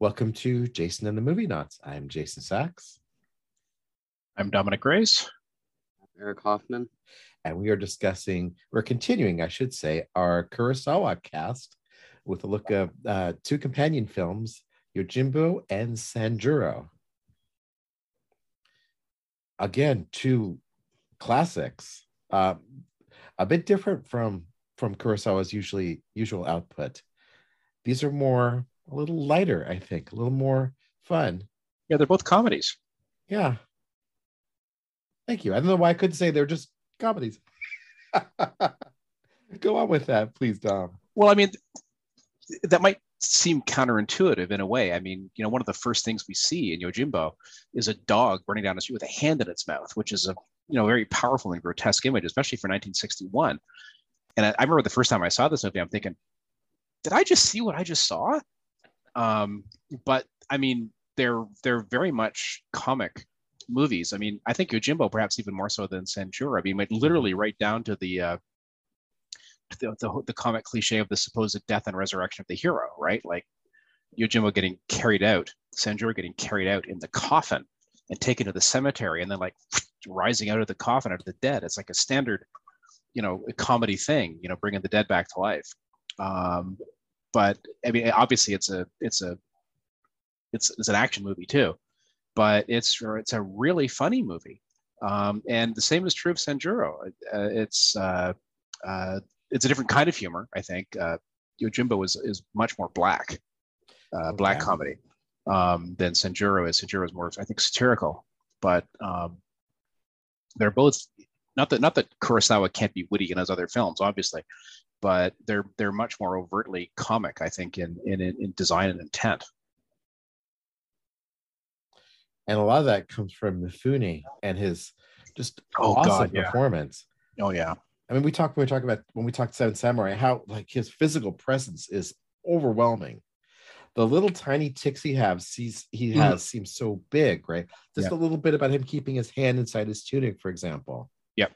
Welcome to Jason and the Movie Knots. I'm Jason Sachs. I'm Dominic Grace. I'm Eric Hoffman. And we are discussing, we're continuing our Kurosawa cast with a look at two companion films, Yojimbo and Sanjuro. Again, two classics, a bit different from Kurosawa's usual output. These are more, a little lighter, I think, a little more fun. Yeah, they're both comedies. Yeah. Thank you. I don't know why I couldn't say they're just comedies. Go on with that, please, Dom. Well, I mean, that might seem counterintuitive in a way. I mean, you know, one of the first things we see in Yojimbo is a dog running down a street with a hand in its mouth, which is a, you know, very powerful and grotesque image, especially for 1961. And I remember the first time I saw this movie, I'm thinking, did I just see what I just saw? But I mean, they're very much comic movies. I mean, I think Yojimbo perhaps even more so than Sanjuro. I mean, like, literally right down to the comic cliche of the supposed death and resurrection of the hero, right? Like Yojimbo getting carried out, Sanjuro getting carried out in the coffin and taken to the cemetery, and then like rising out of the coffin out of the dead. It's like a standard, you know, comedy thing, you know, bringing the dead back to life. But I mean, obviously it's an action movie too, but it's a really funny movie. And the same is true of Sanjuro. It's a different kind of humor, I think. Yojimbo is much more black, black comedy than Sanjuro is. Sanjuro is more, I think, satirical. But they're both, not that Kurosawa can't be witty in his other films, obviously, but they're much more overtly comic, I think, in design and intent. And a lot of that comes from Mifune and his just awesome performance. Yeah. Oh yeah. I mean, when we talked Seven Samurai, how like his physical presence is overwhelming. The little tiny ticks he has seems so big, right? Just a little bit about him keeping his hand inside his tunic, for example. Yep.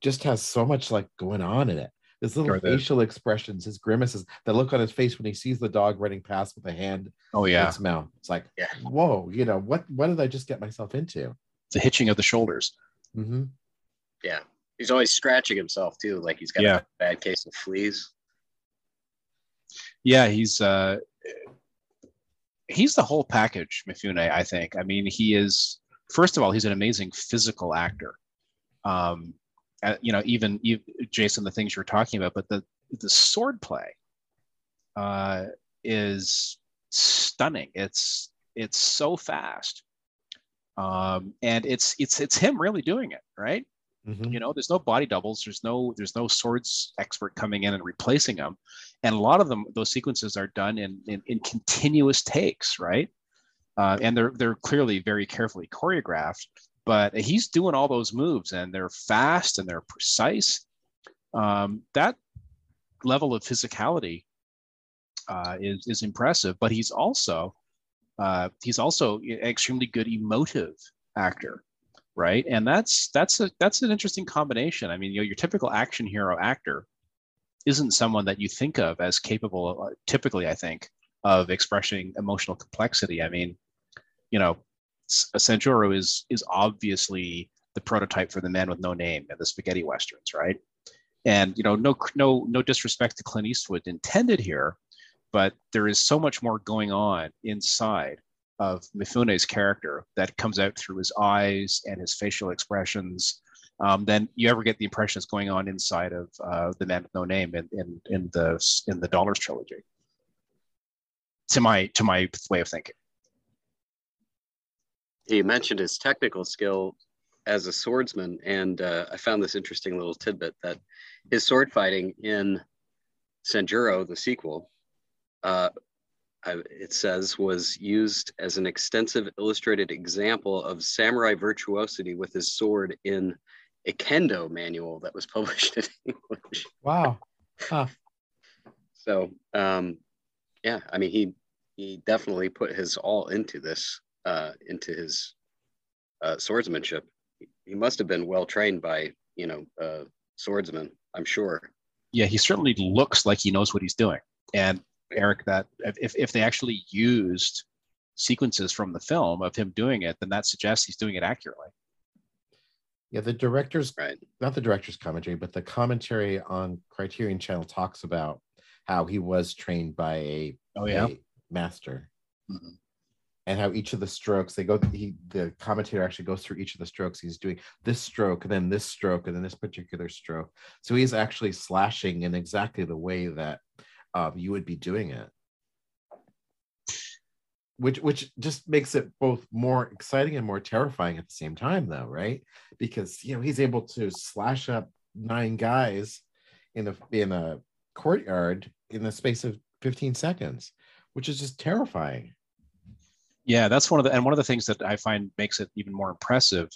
Just has so much like going on in it. His little facial expressions, his grimaces, that look on his face when he sees the dog running past with a hand in its mouth. It's like, whoa, you know, what did I just get myself into? The hitching of the shoulders. Mm-hmm. Yeah. He's always scratching himself too. Like he's got a bad case of fleas. Yeah, he's the whole package, Mifune, I think. I mean, he is, first of all, he's an amazing physical actor. You know, even you, Jason, the things you're talking about, but the sword play is stunning. It's so fast, and it's him really doing it, right? Mm-hmm. You know, there's no body doubles, there's no swords expert coming in and replacing them, and a lot of them, those sequences are done in continuous takes, right? And they're clearly very carefully choreographed. But he's doing all those moves, and they're fast and they're precise. That level of physicality is impressive. But he's also an extremely good emotive actor, right? And that's an interesting combination. I mean, you know, your typical action hero actor isn't someone that you think of as capable, typically, I think, of expressing emotional complexity. I mean, you know, Sanjuro is obviously the prototype for the man with no name and the spaghetti westerns, right? And you know, no disrespect to Clint Eastwood intended here, but there is so much more going on inside of Mifune's character that comes out through his eyes and his facial expressions than you ever get the impression is going on inside of the man with no name in the Dollars trilogy. To my way of thinking. He mentioned his technical skill as a swordsman, and I found this interesting little tidbit that his sword fighting in Sanjuro, the sequel, it says, was used as an extensive illustrated example of samurai virtuosity with his sword in a kendo manual that was published in English. Wow. Huh. So, yeah, I mean, he definitely put his all into this. Into his swordsmanship. He must have been well trained by, you know, swordsmen, I'm sure. Yeah, he certainly looks like he knows what he's doing. And Eric, that if they actually used sequences from the film of him doing it, then that suggests he's doing it accurately. Yeah, the director's, not the director's commentary, but the commentary on Criterion Channel talks about how he was trained by a master. Mm-hmm. And how each of the strokes, the commentator actually goes through each of the strokes. He's doing this stroke, and then this stroke, and then this particular stroke. So he's actually slashing in exactly the way that you would be doing it. Which just makes it both more exciting and more terrifying at the same time, though, right? Because, you know, he's able to slash up 9 guys in a courtyard in the space of 15 seconds, which is just terrifying. Yeah, that's one of the things that I find makes it even more impressive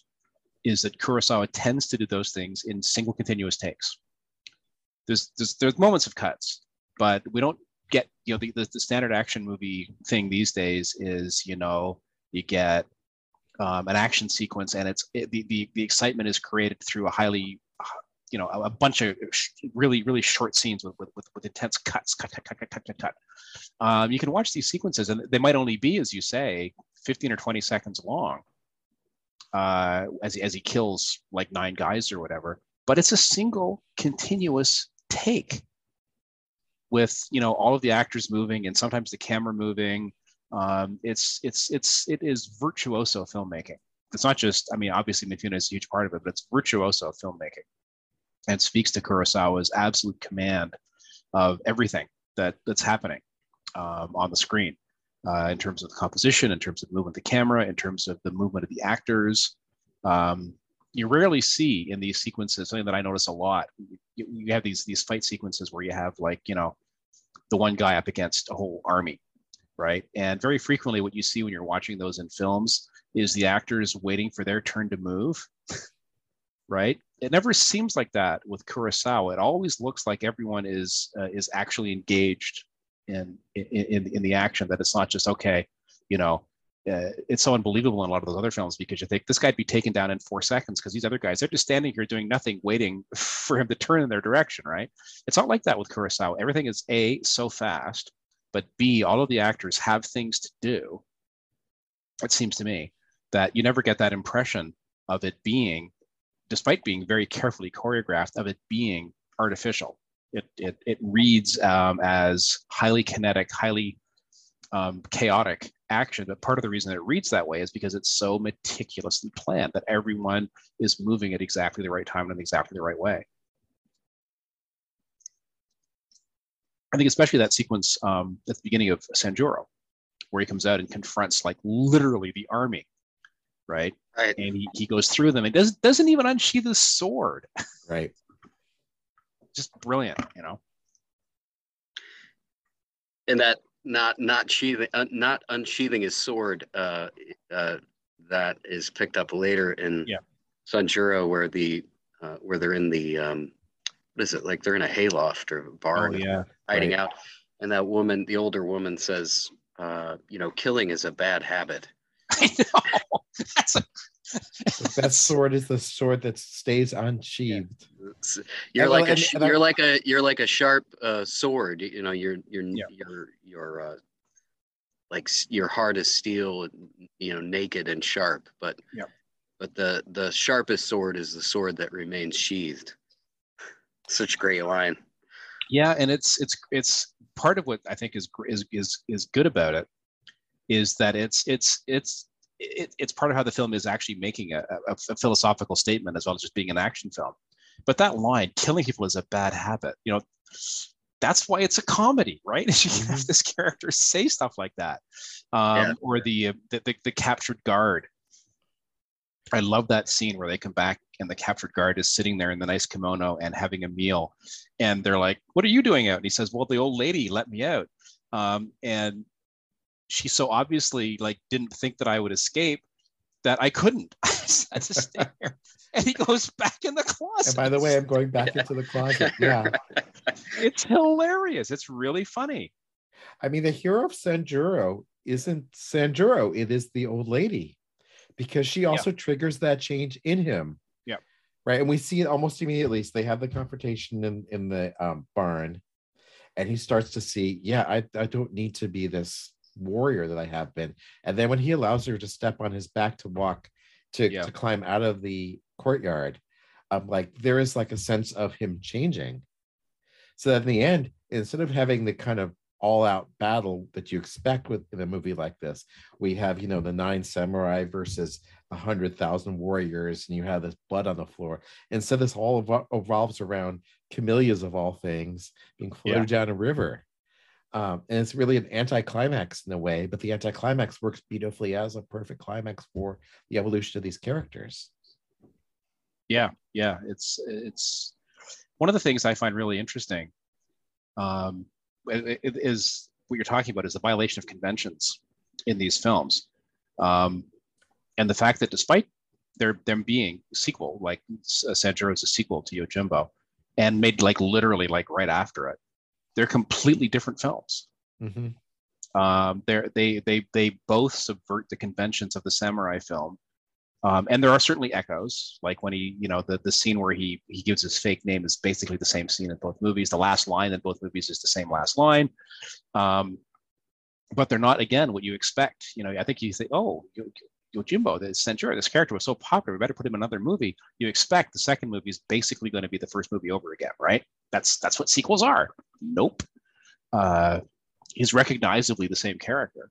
is that Kurosawa tends to do those things in single continuous takes. There's moments of cuts, but we don't get, you know, the standard action movie thing these days is, you know, you get an action sequence and the excitement is created through a highly, you know, a bunch of really, really short scenes with intense cuts, cut. You can watch these sequences and they might only be, as you say, 15 or 20 seconds long as he kills like 9 guys or whatever, but it's a single continuous take with, you know, all of the actors moving and sometimes the camera moving. It is virtuoso filmmaking. It's not just, I mean, obviously Mifune is a huge part of it, but it's virtuoso filmmaking. And speaks to Kurosawa's absolute command of everything that's happening on the screen, in terms of the composition, in terms of movement of the camera, in terms of the movement of the actors. You rarely see in these sequences, something that I notice a lot, you have these fight sequences where you have, like, you know, the one guy up against a whole army, right? And very frequently what you see when you're watching those in films is the actors waiting for their turn to move, right? It never seems like that with Kurosawa. It always looks like everyone is actually engaged in the action. That it's not just, okay, you know, it's so unbelievable in a lot of those other films because you think this guy'd be taken down in 4 seconds because these other guys, they're just standing here doing nothing, waiting for him to turn in their direction, right? It's not like that with Kurosawa. Everything is A, so fast, but B, all of the actors have things to do. It seems to me that you never get that impression of it being, despite being very carefully choreographed, of it being artificial. It reads as highly kinetic, highly chaotic action. But part of the reason it reads that way is because it's so meticulously planned that everyone is moving at exactly the right time and in exactly the right way. I think especially that sequence at the beginning of Sanjuro, where he comes out and confronts, like, literally the army. Right, and he goes through them and doesn't even unsheath his sword. Right, just brilliant, you know. And that not unsheathing his sword, that is picked up later in Sanjuro, where where they're in the what is it, like they're in a hayloft or a barn, hiding out, and that woman, the older woman, says, you know, killing is a bad habit. I know. The best sword is the sword that stays unsheathed. Yeah. You're like a sharp sword. You know, you're like your heart is steel. You know, naked and sharp. But but the sharpest sword is the sword that remains sheathed. Such a great line. Yeah, and it's part of what I think is good about it is that it's part of how the film is actually making a philosophical statement as well as just being an action film. But that line, killing people is a bad habit, you know, that's why it's a comedy, right? You can have this character say stuff like that. Or the captured guard. I love that scene where they come back and the captured guard is sitting there in the nice kimono and having a meal. And they're like, what are you doing out? And he says, well, the old lady let me out. And she so obviously, like, didn't think that I would escape that I couldn't. I just had to stay here. And he goes back in the closet. And by the way, I'm going back into the closet. Yeah. It's hilarious. It's really funny. I mean, the hero of Sanjuro isn't Sanjuro. It is the old lady, because she also triggers that change in him. Yeah. Right. And we see it almost immediately. So they have the confrontation in the barn, and he starts to see, I don't need to be this warrior that I have been. And then when he allows her to step on his back to walk, to climb out of the courtyard, I'm like, there is like a sense of him changing. So that in the end, instead of having the kind of all-out battle that you expect with in a movie like this, we have, you know, the 9 samurai versus 100,000 warriors, and you have this blood on the floor. And so this all revolves around camellias of all things being floated down a river. And it's really an anticlimax in a way, but the anticlimax works beautifully as a perfect climax for the evolution of these characters. Yeah, it's one of the things I find really interesting. It is what you're talking about is the violation of conventions in these films, and the fact that despite them being sequel, like Sanjuro is a sequel to Yojimbo, and made like literally like right after it, they're completely different films. Mm-hmm. They both subvert the conventions of the samurai film, and there are certainly echoes. Like when he, you know, the scene where he gives his fake name is basically the same scene in both movies. The last line in both movies is the same last line, but they're not again what you expect. You know, I think you think, oh, Yojimbo, this character was so popular, we better put him in another movie. You expect the second movie is basically going to be the first movie over again, right? That's what sequels are. Nope. He's recognizably the same character,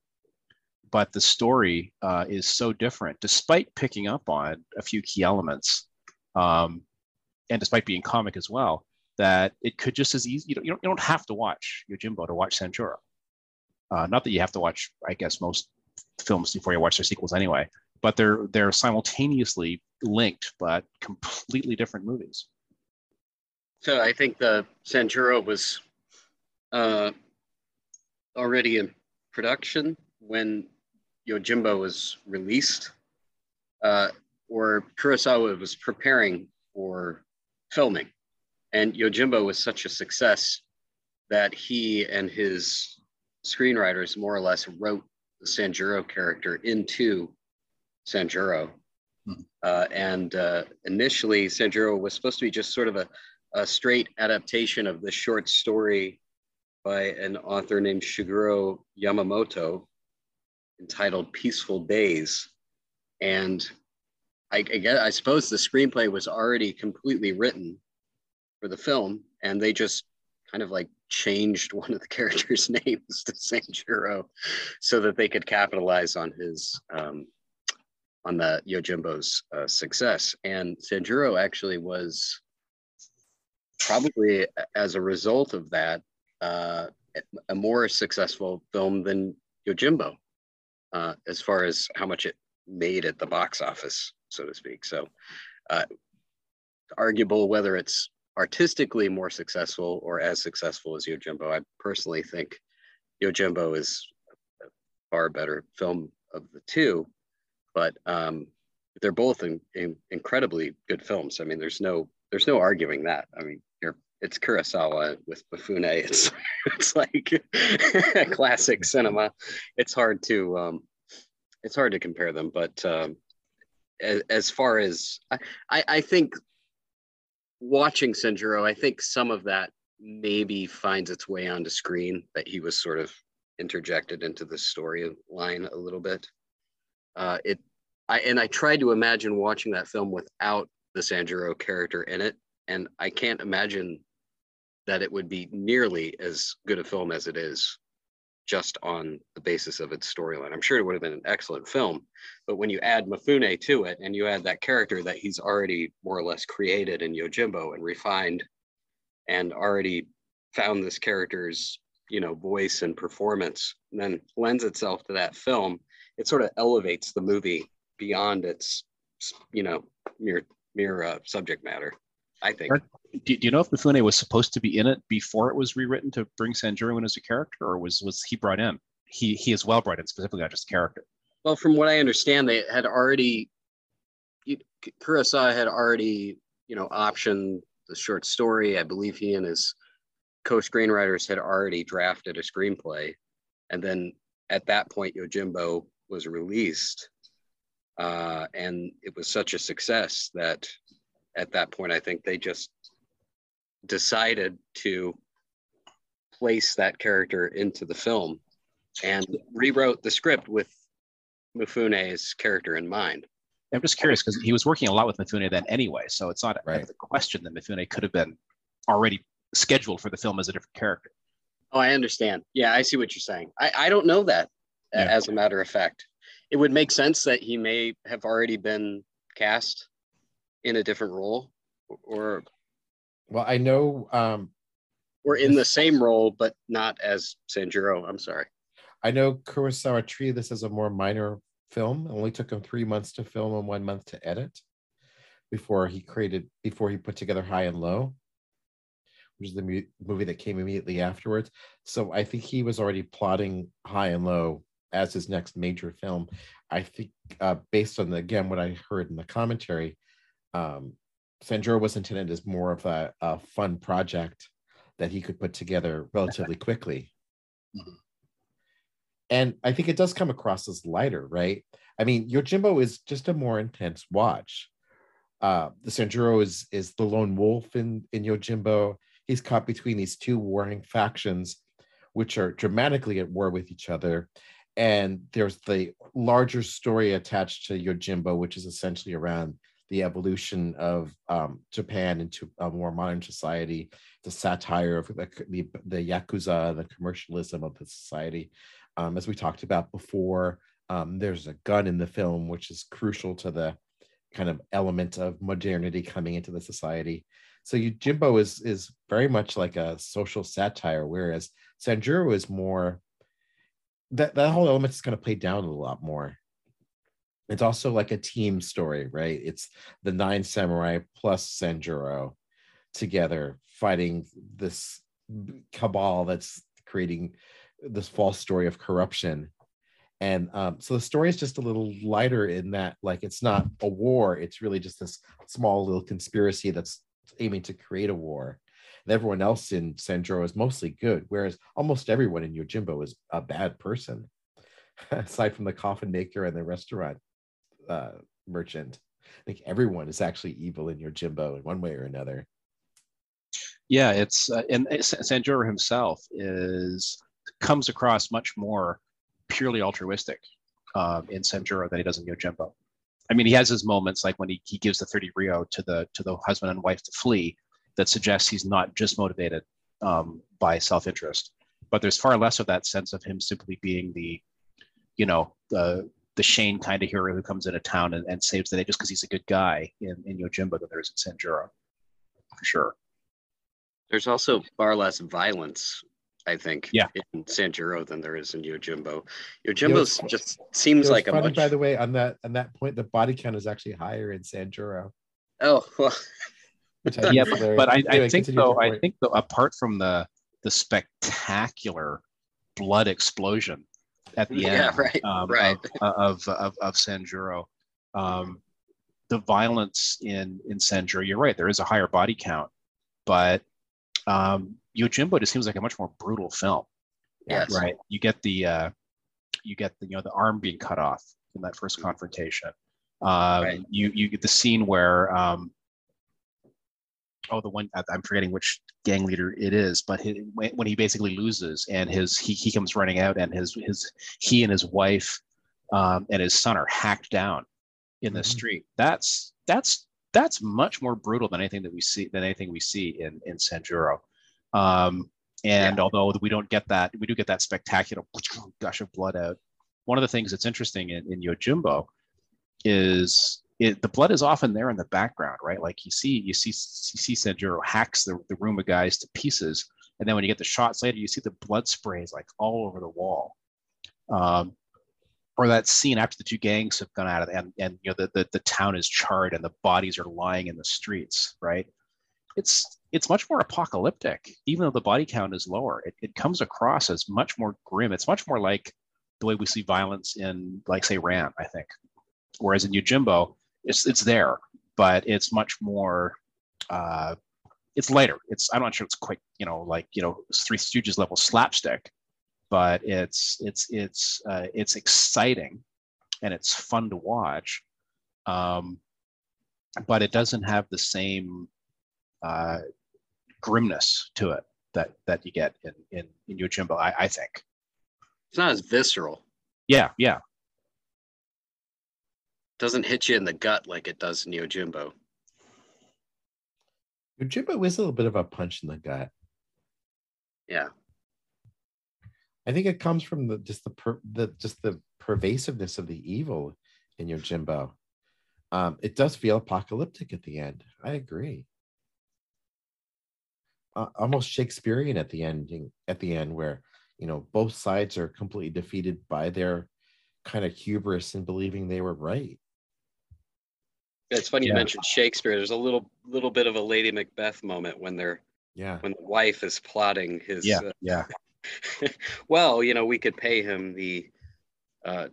but the story is so different, despite picking up on a few key elements, and despite being comic as well, that it could just as easy, you don't have to watch Yojimbo to watch Sanjuro. Not that you have to watch, I guess, most films before you watch their sequels anyway, but they're simultaneously linked but completely different movies. So I think the Sanjuro was already in production when Yojimbo was released, or Kurosawa was preparing for filming, and Yojimbo was such a success that he and his screenwriters more or less wrote the Sanjuro character into Sanjuro. And initially Sanjuro was supposed to be just sort of a straight adaptation of the short story by an author named Shūgorō Yamamoto entitled Peaceful Days. And I suppose the screenplay was already completely written for the film, and they just kind of like changed one of the characters' names to Sanjuro so that they could capitalize on his, on the Yojimbo's success. And Sanjuro actually was probably, as a result of that, a more successful film than Yojimbo, as far as how much it made at the box office, so to speak. So arguable whether it's artistically more successful or as successful as Yojimbo. I personally think Yojimbo is a far better film of the two, but they're both incredibly good films. I mean, there's no arguing that. I mean, it's Kurosawa with Mifune. It's like classic cinema. It's hard to compare them, but as far as I think watching Sanjuro, I think some of that maybe finds its way onto screen, that he was sort of interjected into the storyline a little bit. I tried to imagine watching that film without the Sanjuro character in it, and I can't imagine that it would be nearly as good a film as it is just on the basis of its storyline. I'm sure it would have been an excellent film, but when you add Mifune to it and you add that character that he's already more or less created in Yojimbo and refined and already found this character's, you know, voice and performance, and then lends itself to that film, it sort of elevates the movie beyond its, you know, mere subject matter, I think. Do you know if Mifune was supposed to be in it before it was rewritten to bring Sanjuro in as a character, or was he brought in? He is well brought in, specifically not just character. Well, from what I understand, they had already, Kurosawa had already, you know, optioned the short story. I believe he and his co-screenwriters had already drafted a screenplay. And then at that point, Yojimbo was released. And it was such a success that at that point, I think they just decided to place that character into the film and rewrote the script with Mifune's character in mind. I'm just curious because he was working a lot with Mifune then anyway, so it's not out of the question that Mifune could have been already scheduled for the film as a different character. Oh, I understand. Yeah, I see what you're saying. I don't know that, as a matter of fact. It would make sense that he may have already been cast in a different role or... Well, I know... Or in the same role, but not as Sanjuro. I'm sorry. I know Kurosawa treated this as a more minor film. It only took him 3 months to film and 1 month to edit before he put together High and Low, which is the movie that came immediately afterwards. So I think he was already plotting High and Low as his next major film. I think based on what I heard in the commentary, Sanjuro was intended as more of a fun project that he could put together relatively quickly. Mm-hmm. And I think it does come across as lighter, right? I mean, Yojimbo is just a more intense watch. The Sanjuro is the lone wolf in Yojimbo. He's caught between these two warring factions, which are dramatically at war with each other. And there's the larger story attached to Yojimbo, which is essentially around the evolution of Japan into a more modern society, the satire of the Yakuza, the commercialism of the society. As we talked about before, there's a gun in the film, which is crucial to the kind of element of modernity coming into the society. So Yojimbo is very much like a social satire, whereas Sanjuro is more, that whole element is kind of played down a lot more. It's also like a team story, right? It's the 9 samurai plus Sanjuro together fighting this cabal that's creating this false story of corruption. And so the story is just a little lighter in that, like, it's not a war. It's really just this small little conspiracy that's aiming to create a war. And everyone else in Sanjuro is mostly good, whereas almost everyone in Yojimbo is a bad person, aside from the coffin maker and the restaurant merchant. I think everyone is actually evil in Yojimbo in one way or another. Yeah, it's and Sanjuro himself comes across much more purely altruistic in Sanjuro than he does in Yojimbo. I mean, he has his moments, like when he gives the 30 ryo to the husband and wife to flee, that suggests he's not just motivated by self-interest. But there's far less of that sense of him simply being the Shane kind of hero who comes into town and saves the day just because he's a good guy in Yojimbo than there is in Sanjuro, for sure. There's also far less violence, I think, in Sanjuro than there is in Yojimbo. Yojimbo's just seems like funny, a much... By the way, on that point, the body count is actually higher in Sanjuro. Oh, well... I think though, apart from the spectacular blood explosion at the end of Sanjuro, the violence in Sanjuro, you're right, there is a higher body count, but Yojimbo just seems like a much more brutal film. Yes. Right. You get the arm being cut off in that first confrontation. You get the scene where the one, I'm forgetting which gang leader it is, but when he basically loses and he comes running out and he and his wife and his son are hacked down in the street. That's much more brutal than anything that we see in Sanjuro. Although we don't get that, we do get that spectacular gush of blood out. One of the things that's interesting in Yojimbo is the blood is often there in the background, right? Like you see Sanjuro hacks the room of guys to pieces, and then when you get the shots later, you see the blood sprays like all over the wall. Or that scene after the two gangs have gone out of the town is charred and the bodies are lying in the streets, right? It's much more apocalyptic, even though the body count is lower. It comes across as much more grim. It's much more like the way we see violence in, like, say, Ran, I think. Whereas in Yojimbo, it's there, but it's much more, it's lighter. I'm not sure it's quite, Three Stooges level slapstick, but it's exciting and it's fun to watch, but it doesn't have the same grimness to it that you get in Yojimbo, I think. It's not as visceral. Yeah, yeah. Doesn't hit you in the gut like it does in Yojimbo. Yojimbo is a little bit of a punch in the gut. Yeah. I think it comes from the pervasiveness of the evil in Yojimbo. It does feel apocalyptic at the end. I agree. Almost Shakespearean at the ending. At the end, where both sides are completely defeated by their kind of hubris in believing they were right. It's funny you mentioned Shakespeare. There's a little bit of a Lady Macbeth moment when when the wife is plotting his well, we could pay him the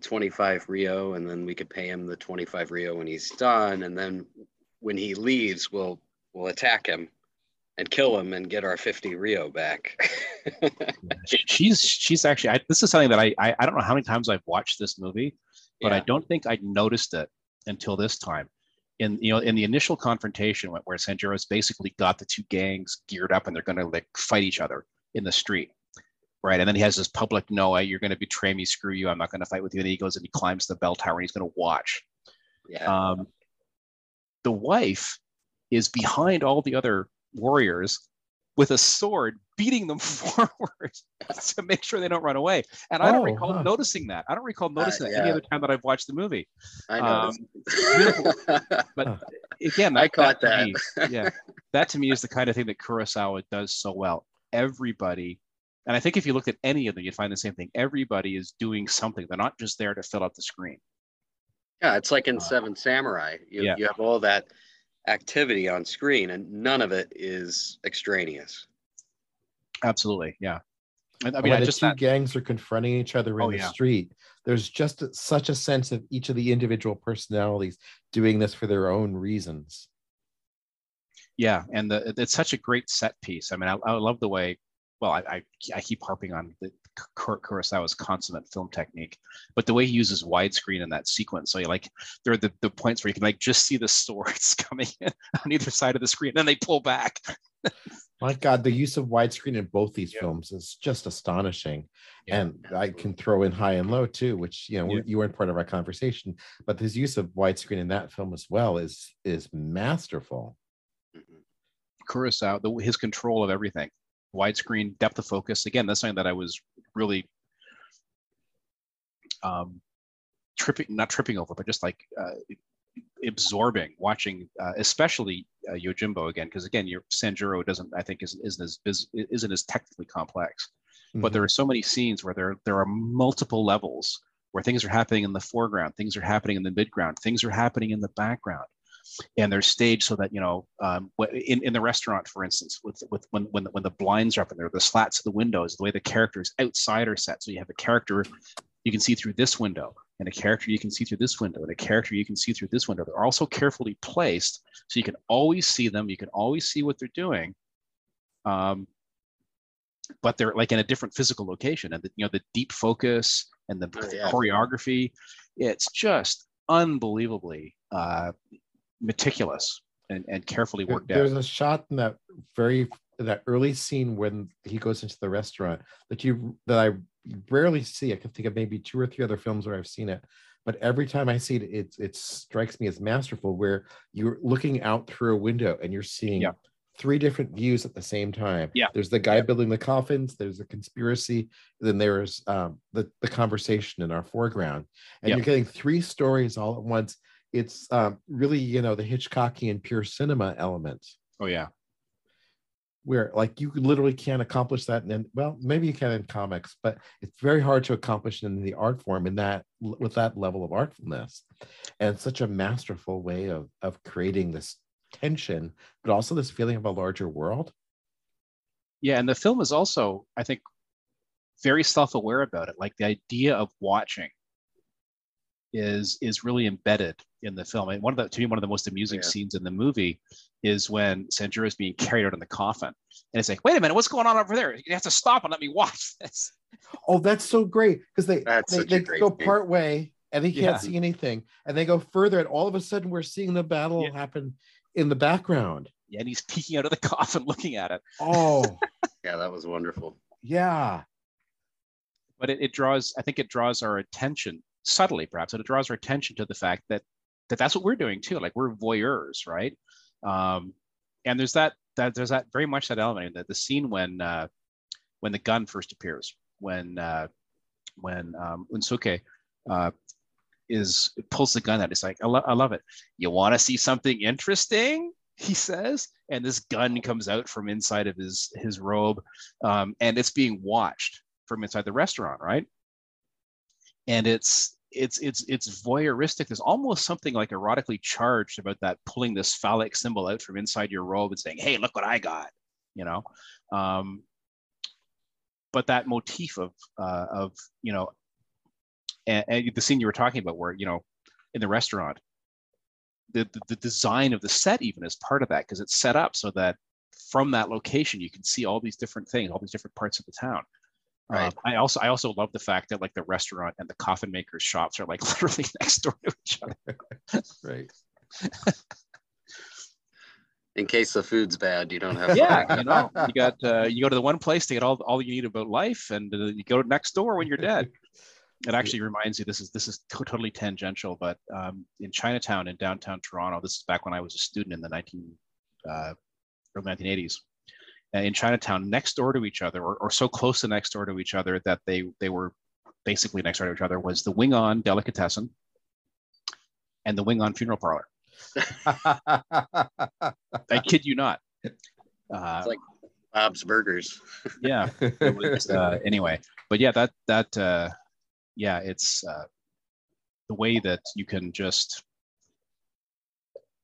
25 Rio, and then we could pay him the 25 Rio when he's done, and then when he leaves, we'll attack him and kill him and get our 50 Rio back. She's actually. This is something that I don't know how many times I've watched this movie, but I don't think I noticed it until this time. In the initial confrontation where Sanjuro's basically got the two gangs geared up and they're going to fight each other in the street. Right. And then he has this public, no, you're going to betray me. Screw you. I'm not going to fight with you. And he goes and he climbs the bell tower and he's going to watch. Yeah. The wife is behind all the other warriors with a sword, beating them forward to make sure they don't run away. And I don't recall noticing that. I don't recall noticing that any other time that I've watched the movie. I know. But again, I caught that. That to me is the kind of thing that Kurosawa does so well. Everybody. And I think if you looked at any of them, you'd find the same thing. Everybody is doing something. They're not just there to fill up the screen. Yeah, it's like in Seven Samurai. You have all that activity on screen, and none of it is extraneous. Absolutely, yeah. And, I mean, gangs are confronting each other in the street. There's just such a sense of each of the individual personalities doing this for their own reasons. Yeah, and it's such a great set piece. I mean, I love the way... Well, I keep harping on the Kurosawa's consummate film technique, but the way he uses widescreen in that sequence, so you there are the points where you can just see the swords coming in on either side of the screen, and then they pull back. My God, the use of widescreen in both these films is just astonishing, and I can throw in High and Low too, which you weren't part of our conversation, but this use of widescreen in that film as well is masterful. Kurosawa, his control of everything. Widescreen, depth of focus. Again, that's something that I was really not tripping over, but just absorbing, watching, especially Yojimbo again, because again, Sanjuro isn't as technically complex, but there are so many scenes where there are multiple levels where things are happening in the foreground, things are happening in the midground, things are happening in the background. And they're staged so that in the restaurant, for instance, when the blinds are up and there are the slats of the windows, the way the characters outside are set. So you have a character you can see through this window, and a character you can see through this window, and a character you can see through this window. They're also carefully placed so you can always see them. You can always see what they're doing, but they're in a different physical location. And the deep focus and the choreography, it's just unbelievably meticulous and carefully worked out. There's a shot in that early scene when he goes into the restaurant that I rarely see. I can think of maybe two or three other films where I've seen it, but every time I see it, it strikes me as masterful, where you're looking out through a window and you're seeing three different views at the same time. Yeah. There's the guy building the coffins, there's a conspiracy, then there's the conversation in our foreground. And you're getting three stories all at once. It's really, the Hitchcockian pure cinema element. Oh, yeah. Where you literally can't accomplish that. And well, maybe you can in comics, but it's very hard to accomplish in the art form with that level of artfulness. And it's such a masterful way of creating this tension, but also this feeling of a larger world. Yeah. And the film is also, I think, very self-aware about it. The idea of watching is really embedded in the film. And one of the most amusing scenes in the movie is when Sanjuro is being carried out in the coffin. And it's wait a minute, what's going on over there? You have to stop and let me watch this. Oh, that's so great. Because they go part way and they can't see anything. And they go further, and all of a sudden we're seeing the battle happen in the background. Yeah, and he's peeking out of the coffin looking at it. Oh. Yeah, that was wonderful. Yeah. But it draws, I think it draws our attention subtly, perhaps, but it draws our attention to the fact that, that's what we're doing too. Like, we're voyeurs, right? And there's that very much that element, that the scene when the gun first appears, when Unsuke pulls the gun out. It's like, I love it. You want to see something interesting, he says, and this gun comes out from inside of his robe, and it's being watched from inside the restaurant, right? And it's voyeuristic. There's almost something like erotically charged about that, pulling this phallic symbol out from inside your robe and saying, "Hey, look what I got," you know. But that motif of you know, and the scene you were talking about, where, you know, in the restaurant, the design of the set even is part of that, because it's set up so that from that location you can see all these different things, all these different parts of the town. Right. I also love the fact that, like, the restaurant and the coffin maker's shops are, like, literally next door to each other. Right. In case the food's bad, you don't have. Yeah, you know, you got you go to the one place to get all you need about life, and you go next door when you're dead. It actually reminds you, this is totally tangential, but in Chinatown in downtown Toronto, this is back when I was a student in the early 1980s. In Chinatown, next door to each other, or so close to next door to each other that they were basically next door to each other, was the Wing On Delicatessen and the Wing On Funeral Parlor. I kid you not. It's like Bob's Burgers. Yeah. It was, anyway, but yeah, yeah, it's the way that you can just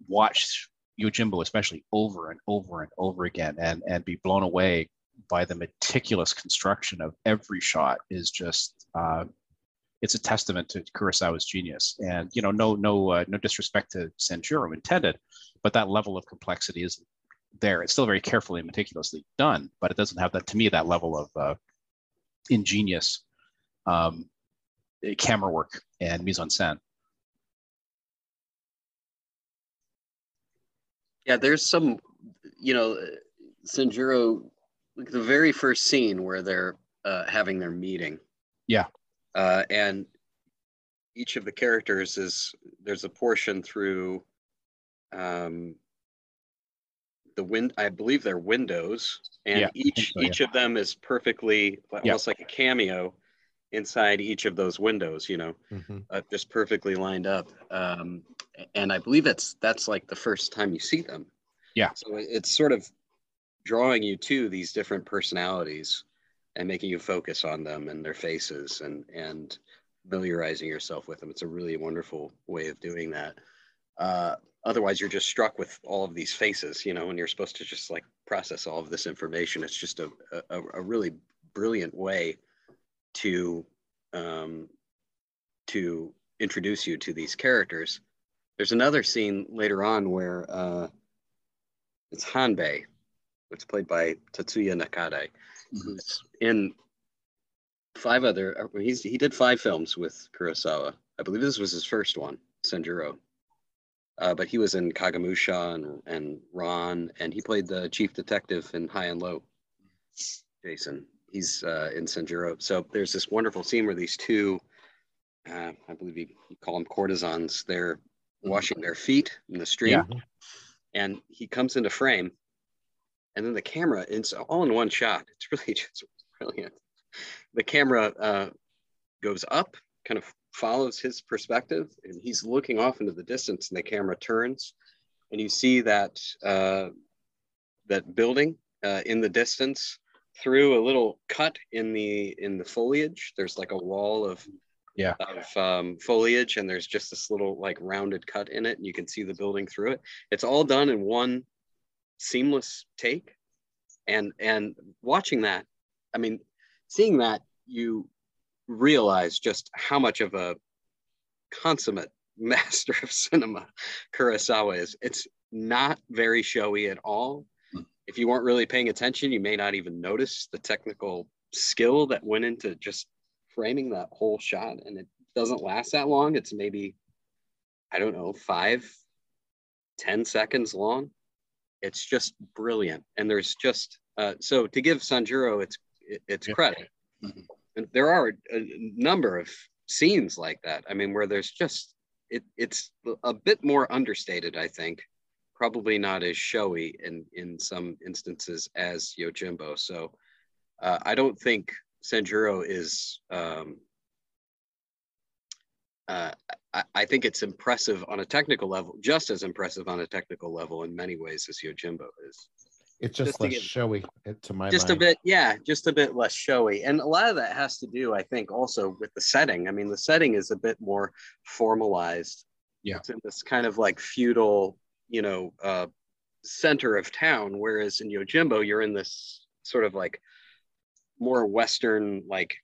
watch Yojimbo, especially, over and over and over again, and be blown away by the meticulous construction of every shot, is just it's a testament to Kurosawa's genius. And, you know, no disrespect to Sanjuro intended, but that level of complexity isn't there. It's still very carefully and meticulously done, but it doesn't have that, to me, that level of ingenious camera work and mise-en-scène. Yeah, there's some, you know, Sanjuro, like the very first scene where they're having their meeting. Yeah. And each of the characters there's a portion through I believe they're windows, and yeah, each of them is perfectly, almost like a cameo inside each of those windows, you know, just perfectly lined up. And I believe that's like the first time you see them. Yeah. So it's sort of drawing you to these different personalities and making you focus on them and their faces and familiarizing yourself with them. It's a really wonderful way of doing that. Otherwise, you're just struck with all of these faces, you know, and you're supposed to just, like, process all of this information. It's just a really brilliant way to introduce you to these characters. There's another scene later on where it's Hanbei, it's played by Tatsuya Nakadai, who's in he did 5 films with Kurosawa. I believe this was his first one, Sanjuro. But he was in Kagamusha and Ran, and he played the chief detective in High and Low, Jason. He's in Sanjuro. So there's this wonderful scene where these two, I believe you call them courtesans, they're washing their feet in the stream. Yeah. And he comes into frame, and then the camera, it's all in one shot. It's really just brilliant. The camera goes up, kind of follows his perspective, and he's looking off into the distance, and the camera turns, and you see that that building in the distance through a little cut in the foliage. There's like a wall of foliage, and there's just this little, like, rounded cut in it, and you can see the building through it. It's all done in one seamless take, and watching that, I mean, seeing that, you realize just how much of a consummate master of cinema Kurosawa is. It's not very showy at all. If you weren't really paying attention, you may not even notice the technical skill that went into just framing that whole shot. And it doesn't last that long. It's maybe, I don't know, 5-10 seconds long. It's just brilliant. And there's just, so to give Sanjuro its credit, And there are a number of scenes like that. I mean, where there's just, it's a bit more understated, I think, probably not as showy in some instances as Yojimbo. So I don't think Sanjuro is, I think it's impressive on a technical level, just as impressive on a technical level in many ways as Yojimbo is. It's just less showy, to my mind. Just a bit, yeah, just a bit less showy. And a lot of that has to do, I think, also with the setting. I mean, the setting is a bit more formalized. Yeah. It's in this kind of like feudal, you know, center of town, whereas in Yojimbo, you're in this sort of like more Western, like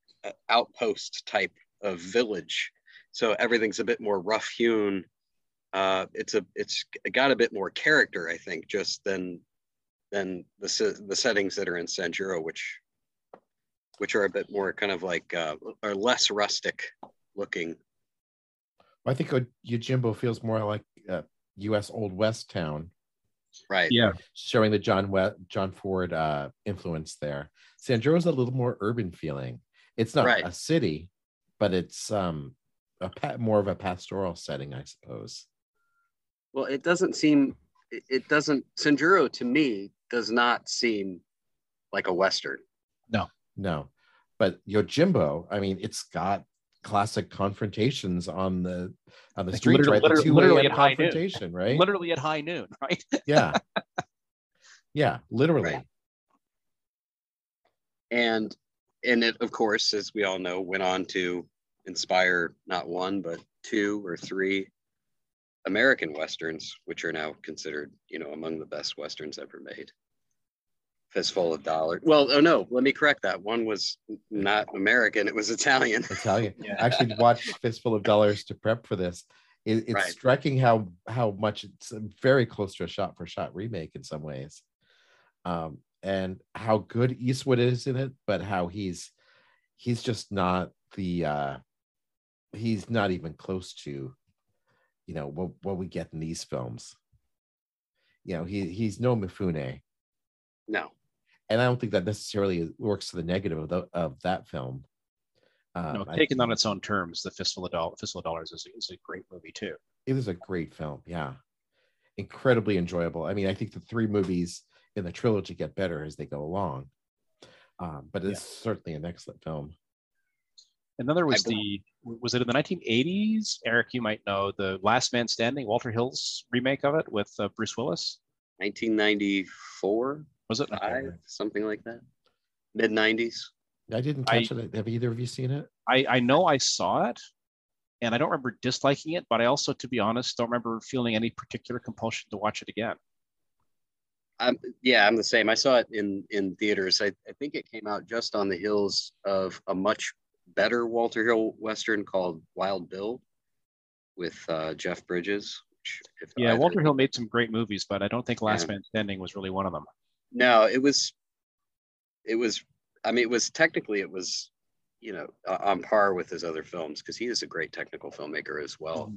outpost type of village. So everything's a bit more rough hewn. It's got a bit more character, I think, just than the settings that are in Sanjuro, which are a bit more kind of like, are less rustic looking. I think Yojimbo feels more like U.S. Old West town. Right. Yeah. Showing the John Ford influence there. Sanjuro's a little more urban feeling. It's not right. A city, but it's more of a pastoral setting, I suppose. Well, it doesn't seem... Sanjuro to me does not seem like a Western. No. But Yojimbo, I mean, it's got classic confrontations on the streets, right? Literally at high noon, right? Literally at high noon, right? Yeah. Yeah, literally. Right. And it, of course, as we all know, went on to inspire not one, but two or three American Westerns, which are now considered, you know, among the best Westerns ever made. Fistful of Dollars. Well, oh no, let me correct that. One was not American, it was Italian. Yeah. I actually watched Fistful of Dollars to prep for this. It's right. Striking how much it's very close to a shot-for-shot remake in some ways. And how good Eastwood is in it, but how he's just not the... he's not even close to, you know, what we get in these films. You know, he's no Mifune. No. And I don't think that necessarily works to the negative of that film. No, taken on its own terms, the Fistful of Dollars is a great movie too. It is a great film, yeah. Incredibly enjoyable. I mean, I think the three movies in the trilogy get better as they go along. But it's certainly an excellent film. Another was it in the 1980s? Eric, you might know, The Last Man Standing, Walter Hill's remake of it with Bruce Willis. 1994? Was it? 5, something like that. Mid-90s. I didn't catch it. Have either of you seen it? I know I saw it, and I don't remember disliking it, but I also, to be honest, don't remember feeling any particular compulsion to watch it again. I'm the same. I saw it in theaters. I think it came out just on the heels of a much better Walter Hill Western called Wild Bill with Jeff Bridges. Walter Hill made some great movies, but I don't think Last Man Standing was really one of them. No, it was. I mean, it was technically, you know, on par with his other films because he is a great technical filmmaker as well.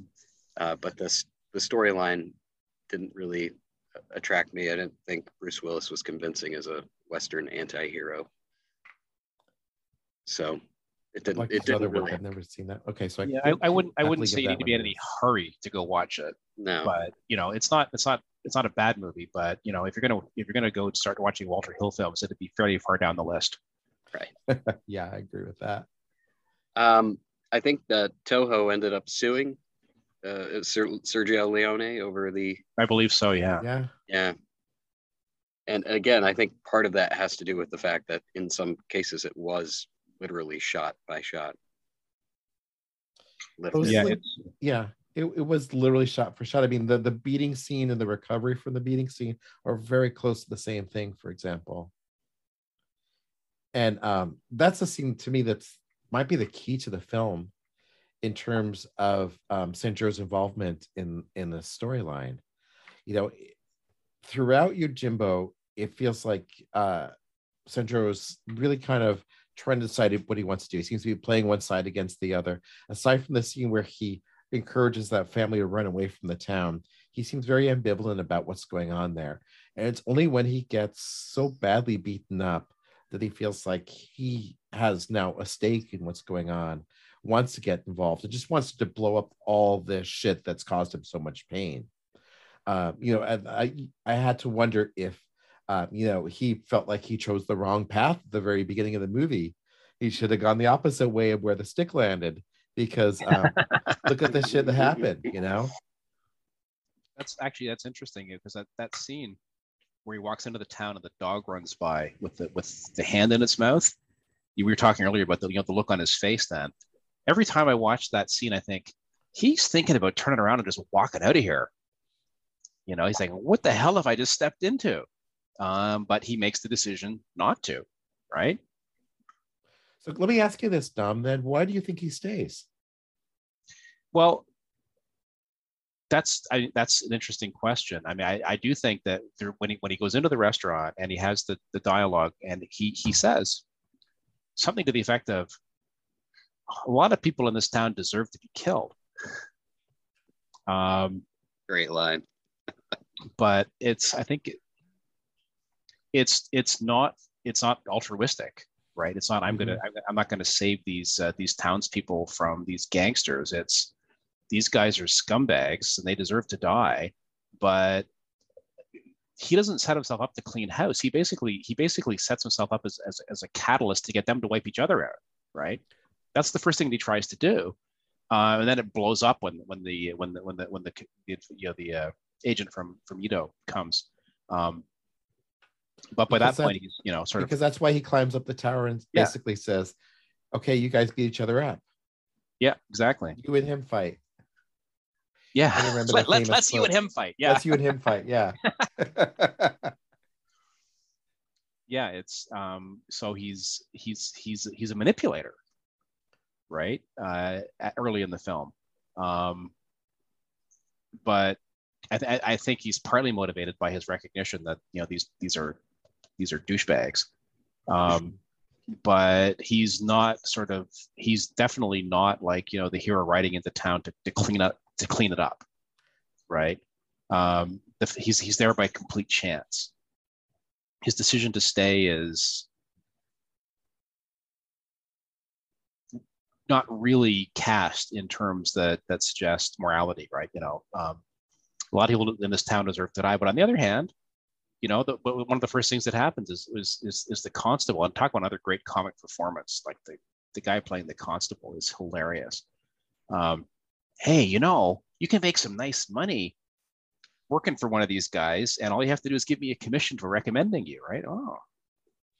But the storyline didn't really attract me. I didn't think Bruce Willis was convincing as a Western anti-hero. So. It didn't really. I've never seen that. Okay, so I wouldn't say you need to be in any hurry to go watch it. No, but you know, it's not a bad movie. But you know, if you're gonna go start watching Walter Hill films, it'd be fairly far down the list. Right. Yeah, I agree with that. I think that Toho ended up suing Sergio Leone over the. I believe so. Yeah. Yeah. And again, I think part of that has to do with the fact that in some cases it was literally shot by shot. It was literally shot for shot. I mean, the beating scene and the recovery from the beating scene are very close to the same thing, for example. And that's a scene to me that's might be the key to the film in terms of Sanjuro's involvement in the storyline. You know, throughout Yojimbo, it feels like Sanjuro's really kind of trying to decide what he wants to do. He seems to be playing one side against the other. Aside from the scene where he encourages that family to run away from the town, he seems very ambivalent about what's going on there. And it's only when he gets so badly beaten up that he feels like he has now a stake in what's going on, wants to get involved and just wants to blow up all this shit that's caused him so much pain. And I had to wonder if, he felt like he chose the wrong path at the very beginning of the movie. He should have gone the opposite way of where the stick landed, because look at the shit that happened, you know? That's interesting, because that scene where he walks into the town and the dog runs by with the hand in its mouth. We were talking earlier about the look on his face then. Every time I watch that scene, I think, he's thinking about turning around and just walking out of here. He's like, what the hell have I just stepped into? But he makes the decision not to, right? So let me ask you this, Dom, then. Why do you think he stays? Well, that's an interesting question. I mean, I do think that when he goes into the restaurant and he has the dialogue and he says something to the effect of, a lot of people in this town deserve to be killed. Great line. But it's not altruistic, right? It's not, I'm not gonna save these townspeople from these gangsters. It's, these guys are scumbags and they deserve to die. But he doesn't set himself up to clean house. He basically sets himself up as a catalyst to get them to wipe each other out, right? That's the first thing that he tries to do, and then it blows up when the agent from Edo comes. But by that point, he's because that's why he climbs up the tower and basically says, "Okay, you guys get each other up." Yeah, exactly. You and him fight. Yeah, let's you and him fight. Yeah, let's you and him fight. Yeah. Yeah, it's so he's a manipulator, right? Early in the film, but I think he's partly motivated by his recognition that these are douchebags, but he's not he's definitely not like the hero riding into town to clean it up, right? He's there by complete chance. His decision to stay is not really cast in terms that suggest morality, right? A lot of people in this town deserve to die, but on the other hand, one of the first things that happens is the constable. And talk about another great comic performance, like the guy playing the constable is hilarious. Hey, you can make some nice money working for one of these guys, and all you have to do is give me a commission for recommending you, right? Oh,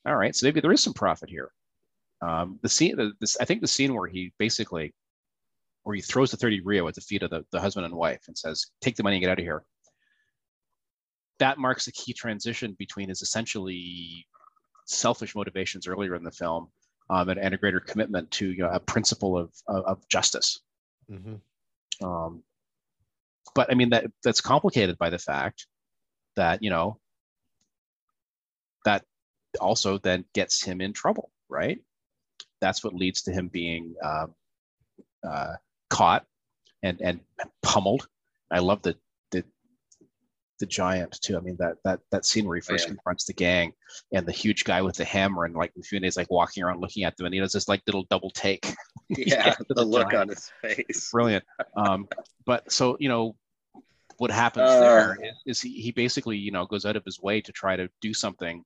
all right, so maybe there is some profit here. I think the scene where he throws the 30 Rio at the feet of the husband and wife and says, take the money and get out of here. That marks a key transition between his essentially selfish motivations earlier in the film and a greater commitment to a principle of justice. Mm-hmm. But I mean, that's complicated by the fact that, that also then gets him in trouble, right? That's what leads to him being caught and pummeled. I love the giant too. I mean that scene where he first confronts the gang and the huge guy with the hammer, and like Mifune is like walking around looking at them, and he does this like little double take. Yeah, the look on his face. Brilliant. But so what happens there is he basically goes out of his way to try to do something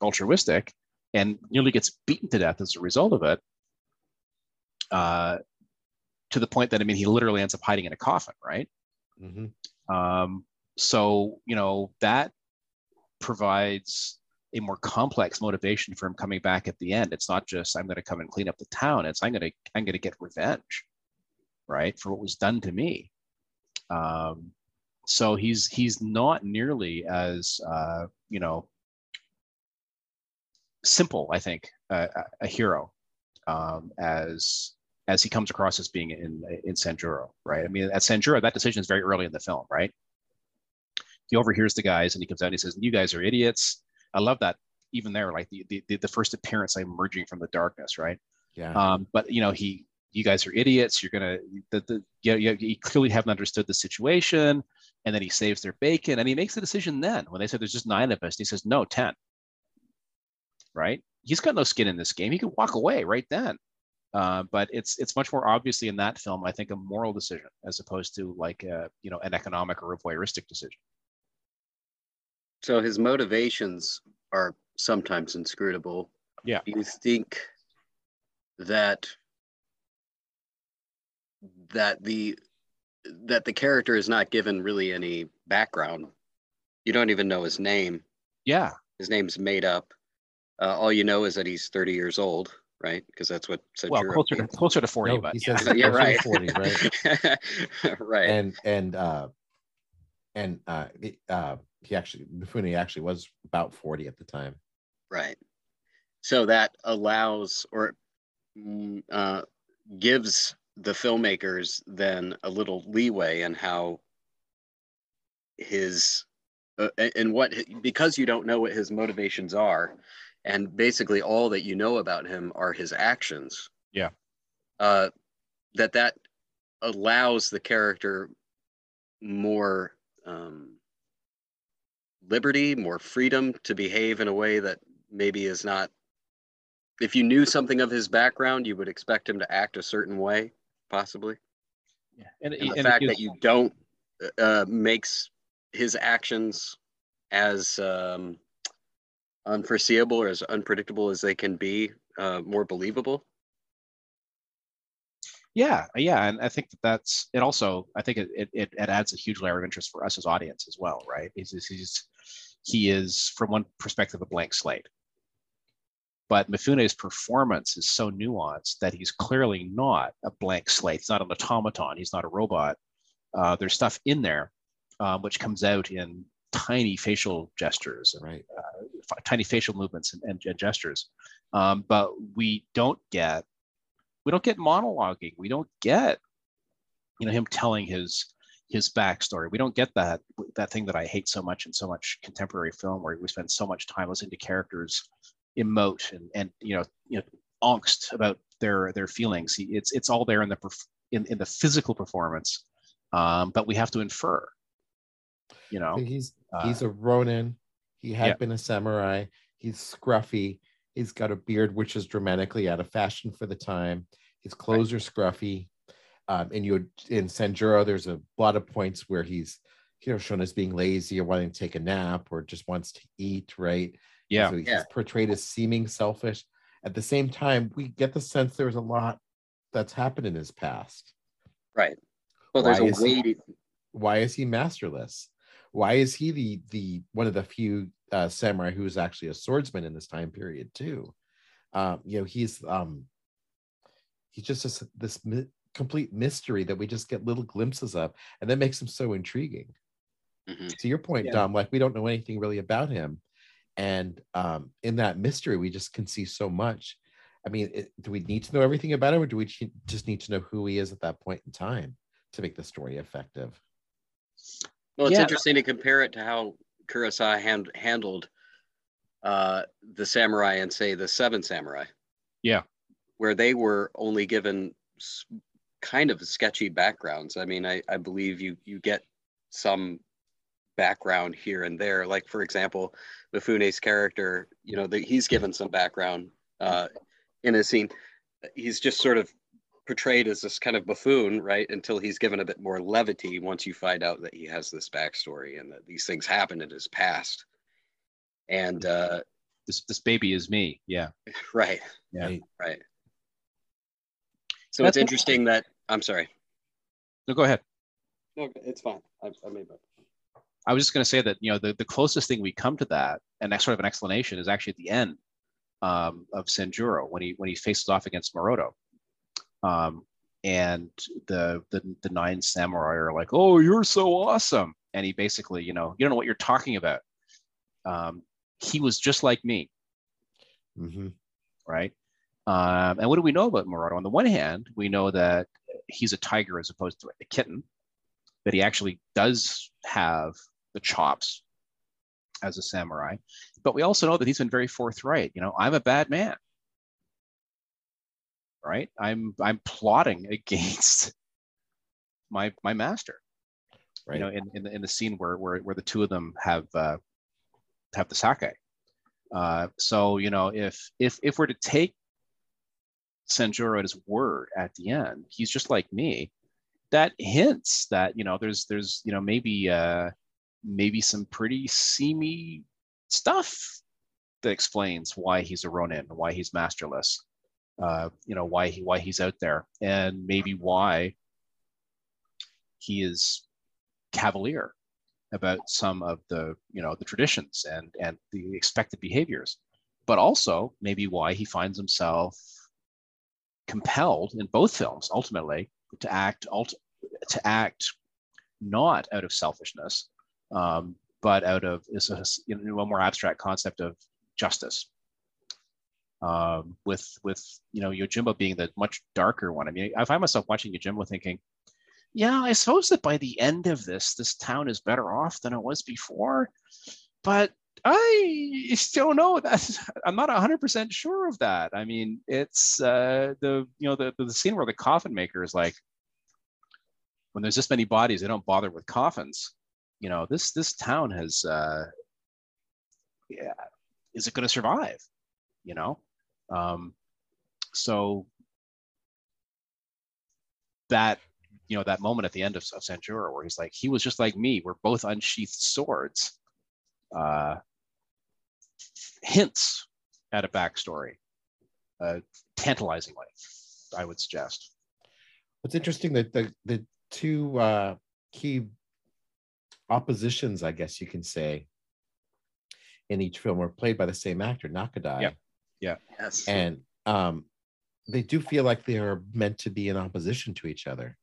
altruistic, and nearly gets beaten to death as a result of it, to the point that, he literally ends up hiding in a coffin, right? Mm-hmm. So that provides a more complex motivation for him coming back at the end. It's not just, I'm going to come and clean up the town. It's, I'm going to get revenge, right, for what was done to me. So he's not nearly as, simple, I think, a hero as he comes across as being in Sanjuro, right? I mean, at Sanjuro, that decision is very early in the film, right? He overhears the guys and he comes out and he says, "You guys are idiots." I love that even there, like the first appearance, I'm emerging from the darkness, right? Yeah. But you guys are idiots. You're gonna, you clearly haven't understood the situation. And then he saves their bacon and he makes the decision then when they said there's just 9 of us. And he says, no, 10. Right? he's got no skin in this game. He could walk away right then. But it's much more obviously in that film, I think, a moral decision as opposed to like an economic or a voyeuristic decision. So his motivations are sometimes inscrutable. Yeah. Do you think that the character is not given really any background? You don't even know his name. Yeah. His name's made up. All you know is that he's 30 years old, right? Because that's what Sanjuro closer to 40, no, but he says yeah, right. 40, right. Right. And Mifune was about 40 at the time. Right. So that allows or gives the filmmakers then a little leeway in how his because you don't know what his motivations are, and basically all that you know about him are his actions. Yeah. That allows the character more liberty, more freedom to behave in a way that maybe is not. If you knew something of his background, you would expect him to act a certain way, possibly. Yeah, and the fact that you don't makes his actions as unforeseeable or as unpredictable as they can be more believable. Yeah, and I think that's it. Also, I think it adds a huge layer of interest for us as audience as well, right? He is from one perspective a blank slate, but Mifune's performance is so nuanced that he's clearly not a blank slate. He's not an automaton. He's not a robot. There's stuff in there which comes out in tiny facial gestures, right? Tiny facial movements and gestures, but we don't get. We don't get monologuing. We don't get, him telling his backstory. We don't get that thing that I hate so much in so much contemporary film, where we spend so much time listening to characters emote and angst about their feelings. It's all there in the physical performance, but we have to infer. He's a Ronin. He had been a samurai. He's scruffy. He's got a beard, which is dramatically out of fashion for the time. His clothes are scruffy. In Sanjuro, there's a lot of points where he's shown as being lazy or wanting to take a nap or just wants to eat, right? Yeah. So he's portrayed as seeming selfish. At the same time, we get the sense there's a lot that's happened in his past. Right. Well, why is he masterless? Why is he the one of the few samurai who is actually a swordsman in this time period too? He's just this complete mystery that we just get little glimpses of, and that makes him so intriguing. Mm-hmm. To your point, Dom, we don't know anything really about him, and in that mystery, we just can see so much. I mean, do we need to know everything about him, or do we just need to know who he is at that point in time to make the story effective? Well, it's interesting to compare it to how Kurosawa handled the samurai and, say, the Seven Samurai. Yeah. Where they were only given kind of sketchy backgrounds. I mean, I believe you get some background here and there. Like, for example, Mifune's character, he's given some background in a scene. He's just sort of portrayed as this kind of buffoon, right? Until he's given a bit more levity once you find out that he has this backstory and that these things happened in his past. And this baby is me. Yeah. Right. Yeah. Right. So that's it's interesting that I'm sorry. No, go ahead. No, it's fine. I made that. I was just going to say that the closest thing we come to that, and that's sort of an explanation, is actually at the end of Sanjuro when he faces off against Moroto. And the nine samurai are like, "Oh, you're so awesome," and he basically, you don't know what you're talking about. He was just like me, mm-hmm. Right? And what do we know about Moroto? On the one hand, we know that he's a tiger as opposed to a kitten, that he actually does have the chops as a samurai, but we also know that he's been very forthright. I'm a bad man. Right, I'm plotting against my master. Right, in the scene where the two of them have the sake, So, you know, if we're to take Sanjuro at his word at the end, he's just like me. That hints that, you know, there's, you know, maybe some pretty seamy stuff that explains why he's a Ronin, why he's masterless, you know, why he's out there, and maybe why he is cavalier about some of the, you know, the traditions and the expected behaviors, but also maybe why he finds himself compelled in both films ultimately to act not out of selfishness, but out of a more abstract concept of justice. With you know, Yojimbo being the much darker one. I mean, I find myself watching Yojimbo thinking, yeah, I suppose that by the end of this town is better off than it was before, but I don't know. I'm not 100% sure of that. I mean, it's the scene where the coffin maker is like, when there's this many bodies, they don't bother with coffins. You know, this town has, is it going to survive? You know, so that, you know, that moment at the end of Sanjuro where he's like, he was just like me. We're both unsheathed swords. Hints at a backstory, tantalizingly, I would suggest. It's interesting that the two key oppositions, I guess you can say, in each film are played by the same actor, Nakadai. Yeah. Yeah. Yes. And they do feel like they are meant to be in opposition to each other.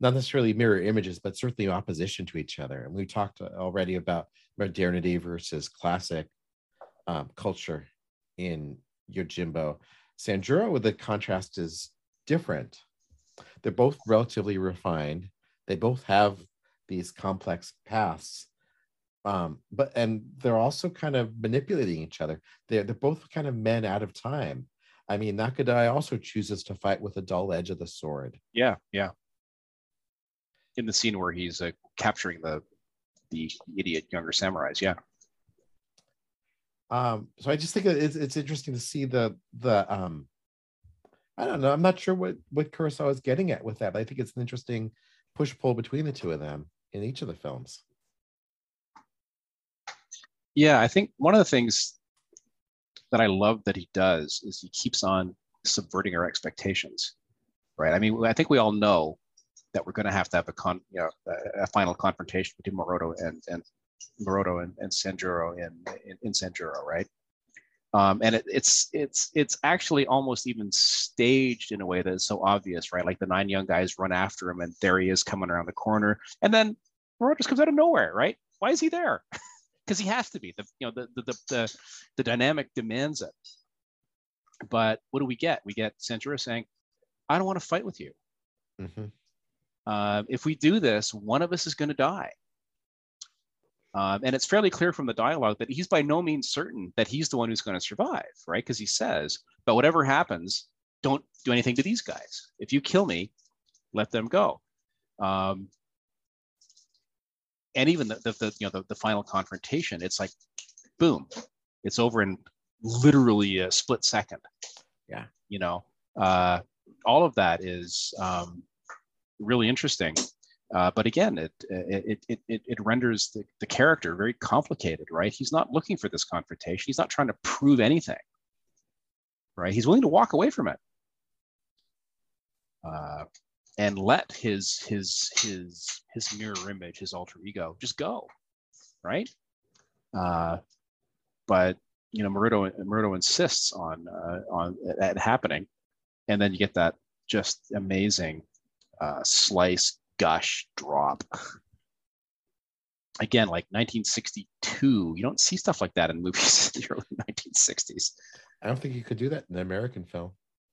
Not necessarily mirror images, but certainly opposition to each other. And we talked already about modernity versus classic culture in Yojimbo. Sanjuro, with the contrast, is different. They're both relatively refined. They both have these complex pasts, and they're also kind of manipulating each other. They're both kind of men out of time. I mean, Nakadai also chooses to fight with a dull edge of the sword. Yeah, yeah. In the scene where he's capturing the idiot younger samurais, yeah. So I just think it's interesting to see the I don't know, I'm not sure what Kurosawa is getting at with that, but I think it's an interesting push-pull between the two of them in each of the films. Yeah, I think one of the things that I love that he does is he keeps on subverting our expectations, right? I mean, I think we all know that we're going to have a final confrontation between Moroto and Sanjuro in Sanjuro, right? And it's actually almost even staged in a way that is so obvious, right? Like the nine young guys run after him, and there he is coming around the corner, and then Moroto just comes out of nowhere, right? Why is he there? Because he has to be. The dynamic demands it. But what do we get? We get Sanjuro saying, "I don't want to fight with you." Mm-hmm. If we do this, one of us is going to die. And it's fairly clear from the dialogue that he's by no means certain that he's the one who's going to survive, right? Because he says, but whatever happens, don't do anything to these guys. If you kill me, let them go. And even the final confrontation, it's like, boom, it's over in literally a split second. Yeah. You know, all of that is... really interesting, but again, it renders the character very complicated, right? He's not looking for this confrontation. He's not trying to prove anything, right? He's willing to walk away from it and let his mirror image, his alter ego, just go, right? But you know, Moroto insists on it happening, and then you get that just amazing. Slice, gush, drop. Again, like 1962. You don't see stuff like that in movies in the early 1960s. I don't think you could do that in an American film.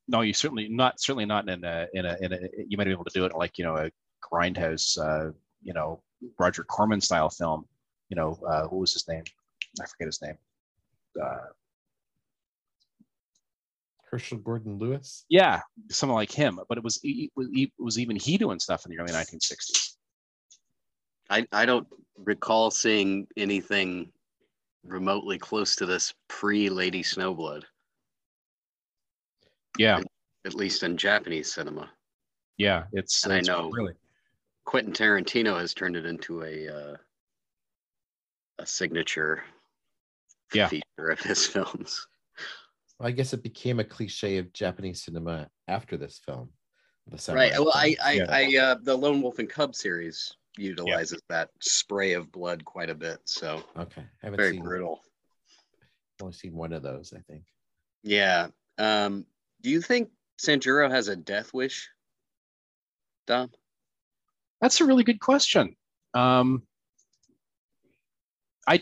No, you certainly not in a. You might be able to do it like, you know, a Grindhouse, you know, Roger Corman style film. You know, what was his name? I forget his name. Herschel Gordon Lewis? Yeah, someone like him. But it was even he doing stuff in the early 1960s. I don't recall seeing anything remotely close to this pre-Lady Snowblood. Yeah. At least in Japanese cinema. Yeah, it's... And it's I know really... Quentin Tarantino has turned it into a signature feature of his films. Well, I guess it became a cliche of Japanese cinema after this film. Right. Well, I the Lone Wolf and Cub series utilizes that spray of blood quite a bit. So I haven't very seen brutal. I've only seen one of those, I think. Yeah. Do you think Sanjuro has a death wish, Dom? That's a really good question. I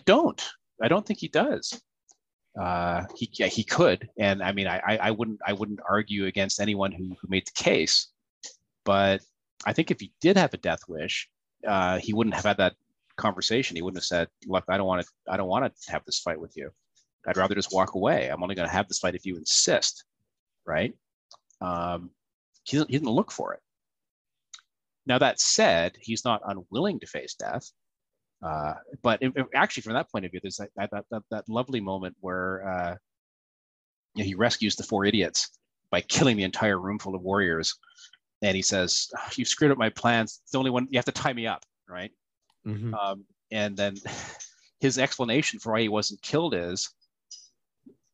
don't think he does. He could, and I mean, I wouldn't argue against anyone who made the case, but I think if he did have a death wish, he wouldn't have had that conversation. He wouldn't have said, "Look, I don't want to have this fight with you. I'd rather just walk away. I'm only going to have this fight if you insist." Right? He didn't look for it. Now that said, he's not unwilling to face death. But actually, from that point of view, there's that lovely moment where he rescues the four idiots by killing the entire room full of warriors, and he says, "Oh, you've screwed up my plans. It's the only one you have to tie me up, right?" Mm-hmm. And then his explanation for why he wasn't killed is,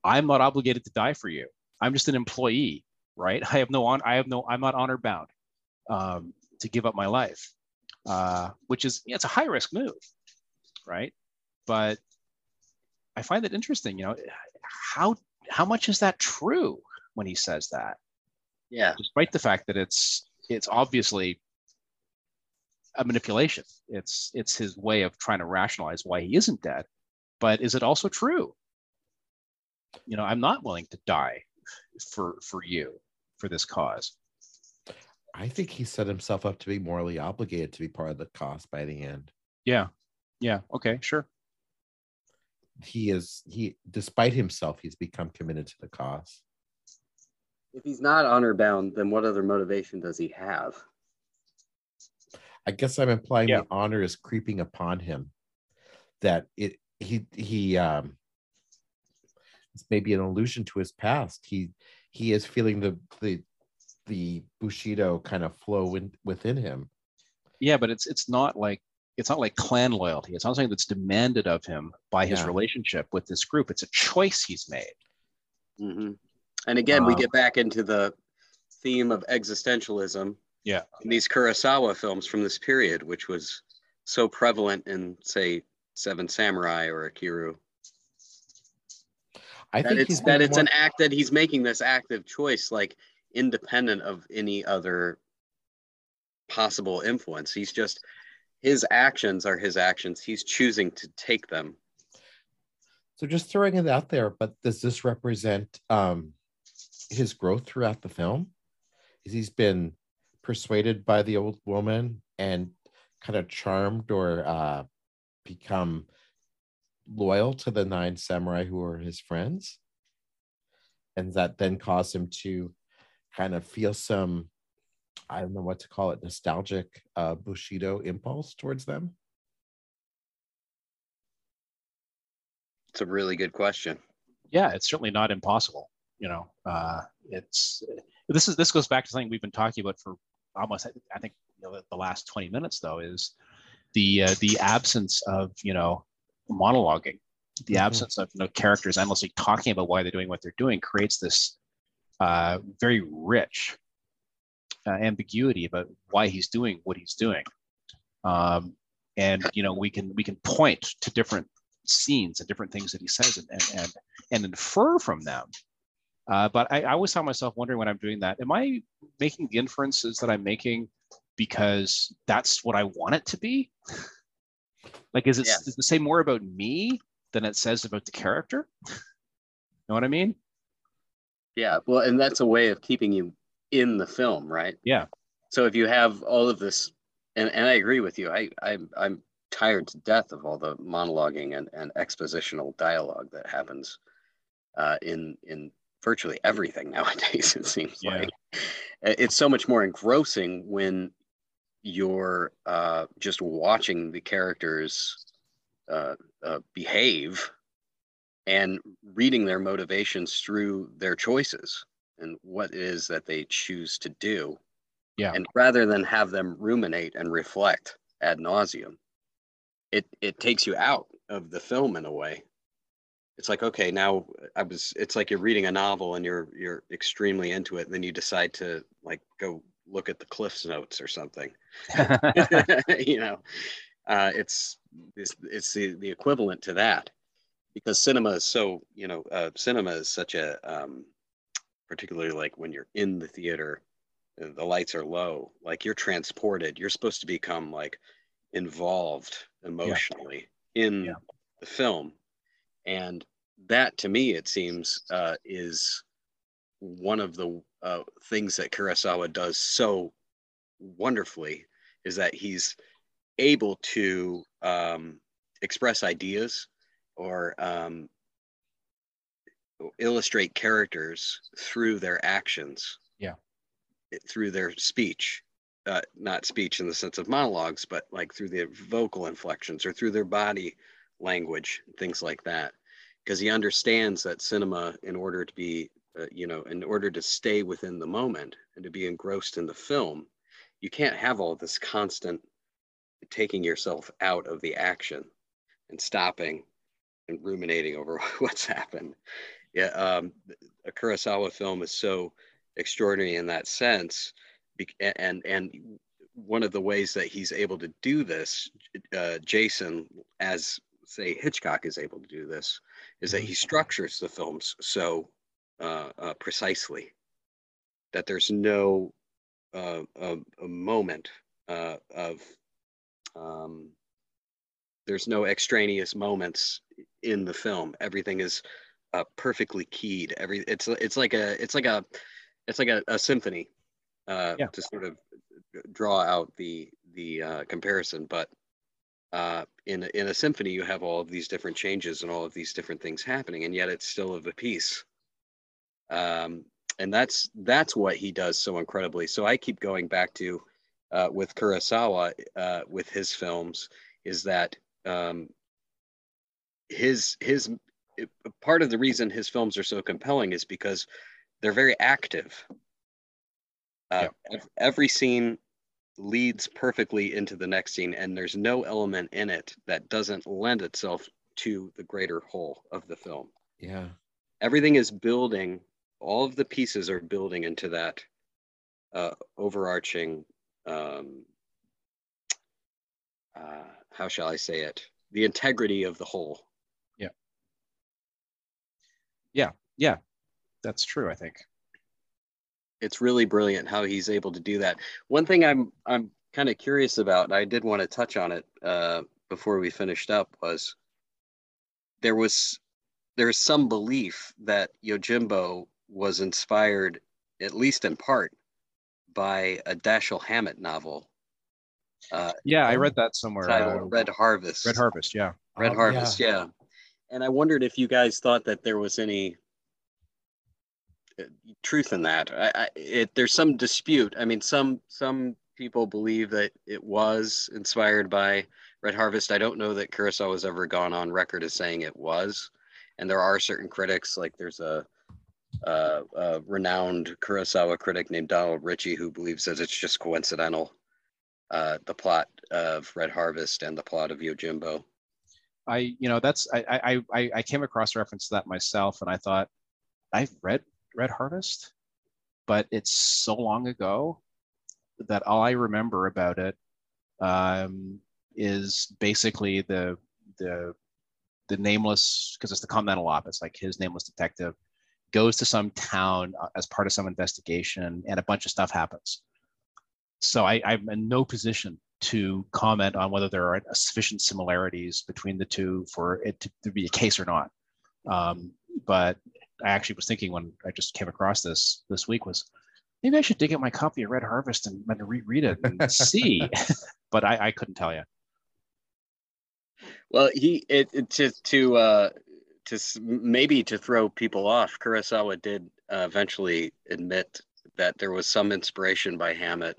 "I'm not obligated to die for you. I'm just an employee, right? I'm not honor bound to give up my life." Which is, it's a high risk move, right? But I find it interesting, how much is that true when he says that? Yeah. Despite the fact that it's obviously a manipulation. It's his way of trying to rationalize why he isn't dead. But is it also true? I'm not willing to die for you, for this cause. I think he set himself up to be morally obligated to be part of the cause by the end. Yeah. Yeah. Okay. Sure. He despite himself, he's become committed to the cause. If he's not honor bound, then what other motivation does he have? I guess I'm implying the honor is creeping upon him. That it's maybe an allusion to his past. He is feeling the Bushido kind of flow within him. Yeah, but it's not like clan loyalty. It's not something that's demanded of him by his relationship with this group. It's a choice he's made. Mm-hmm. And again, we get back into the theme of existentialism. Yeah, in these Kurosawa films from this period, which was so prevalent in, say, Seven Samurai or Akiru. I think it's an act that he's making, this active choice, like, independent of any other possible influence. His actions are his actions. He's choosing to take them. So just throwing it out there, but does this represent his growth throughout the film? He's been persuaded by the old woman and kind of charmed or become loyal to the 9 samurai who are his friends. And that then caused him to kind of feel some, I don't know what to call it, nostalgic Bushido impulse towards them? It's a really good question. Yeah, it's certainly not impossible. This goes back to something we've been talking about for almost, I think, the last 20 minutes though, is the absence of monologuing, the absence of characters endlessly talking about why they're doing what they're doing creates this very rich ambiguity about why he's doing what he's doing, and we can point to different scenes and different things that he says and infer from them. But I always find myself wondering when I'm doing that: am I making the inferences that I'm making because that's what I want it to be? Like, does it say more about me than it says about the character? Know what I mean? Yeah, well, and that's a way of keeping you in the film, right? Yeah. So if you have all of this, and I agree with you, I'm tired to death of all the monologuing and expositional dialogue that happens in virtually everything nowadays, it seems like. It's so much more engrossing when you're just watching the characters behave and reading their motivations through their choices and what it is that they choose to do. Yeah. And rather than have them ruminate and reflect ad nauseum, it takes you out of the film in a way. It's like, okay, now it's like you're reading a novel and you're extremely into it. And then you decide to like go look at the Cliff's Notes or something, you know, it's the equivalent to that, because cinema is so, you know, cinema is such a, particularly like when you're in the theater, the lights are low, like you're transported, you're supposed to become like involved emotionally in the film. And that, to me, it seems, is one of the things that Kurosawa does so wonderfully, is that he's able to express ideas or illustrate characters through their actions, through their speech, not speech in the sense of monologues, but like through the vocal inflections or through their body language, things like that, because he understands that cinema, in order to be, in order to stay within the moment and to be engrossed in the film, you can't have all this constant taking yourself out of the action and stopping and ruminating over what's happened. Yeah, a Kurosawa film is so extraordinary in that sense, and one of the ways that he's able to do this, Jason, as say Hitchcock is able to do this, is that he structures the films so precisely that there's no a moment of there's no extraneous moments in the film. Everything is perfectly keyed. It's like a symphony, to sort of draw out the comparison, but in a symphony, you have all of these different changes and all of these different things happening, and yet it's still of a piece. And that's what he does so incredibly. So I keep going back to, with Kurosawa, with his films, is that his part of the reason his films are so compelling is because they're very active. Every scene leads perfectly into the next scene, and there's no element in it that doesn't lend itself to the greater whole of the film. Yeah, everything is building, all of the pieces are building into that overarching, how shall I say it, the integrity of the whole. Yeah, that's true. I think it's really brilliant how he's able to do that. One thing I'm kind of curious about, and I did want to touch on it before we finished up, was there was some belief that Yojimbo was inspired, at least in part, by a Dashiell Hammett novel. I read that somewhere. Titled Red Harvest. Red Harvest, yeah. Red Harvest, yeah. And I wondered if you guys thought that there was any truth in that. There's some dispute. I mean, some people believe that it was inspired by Red Harvest. I don't know that Kurosawa has ever gone on record as saying it was. And there are certain critics, like there's a renowned Kurosawa critic named Donald Ritchie, who believes that it's just coincidental, the plot of Red Harvest and the plot of Yojimbo. I came across reference to that myself, and I thought, I've read Red Harvest, but it's so long ago that all I remember about it is basically the nameless, because it's the Continental Op, it's like his nameless detective goes to some town as part of some investigation, and a bunch of stuff happens. So I'm in no position to comment on whether there are sufficient similarities between the two for it to be a case or not. But I actually was thinking, when I just came across this week, was maybe I should dig up my copy of Red Harvest and reread it and see, but I couldn't tell you. Well, to throw people off, Kurosawa did eventually admit that there was some inspiration by Hammett,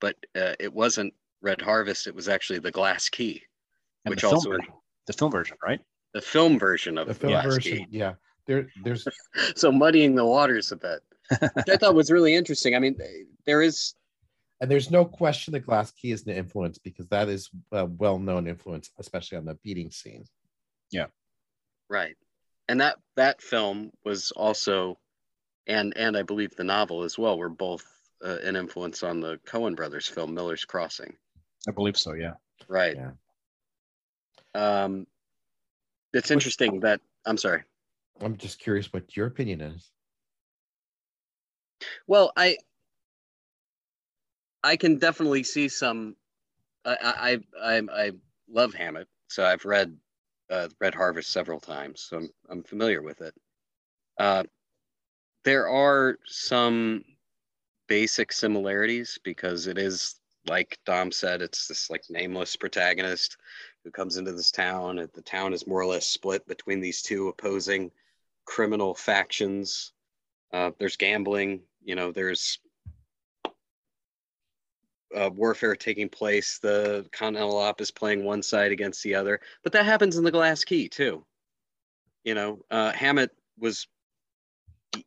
but it wasn't Red Harvest. It was actually The Glass Key, and which the film version, right? The film version of the film version. Yeah. There's so muddying the waters a bit, which I thought was really interesting. I mean, there is, and there's no question that Glass Key is an influence, because that is a well-known influence, especially on the beating scene. Yeah, right. And that film was also, and I believe the novel as well, were both an influence on the Coen brothers film Miller's Crossing. I believe so. Yeah. Right. Yeah. It's interesting that, I'm sorry. I'm just curious what your opinion is. Well, I can definitely see some. I love Hammett, so I've read Red Harvest several times, so I'm familiar with it. There are some basic similarities, because it is, like Dom said, it's this like nameless protagonist who comes into this town, and the town is more or less split between these two opposing criminal factions. There's gambling, you know, there's warfare taking place. The Continental Op is playing one side against the other, but that happens in The Glass Key too. You know, Hammett was,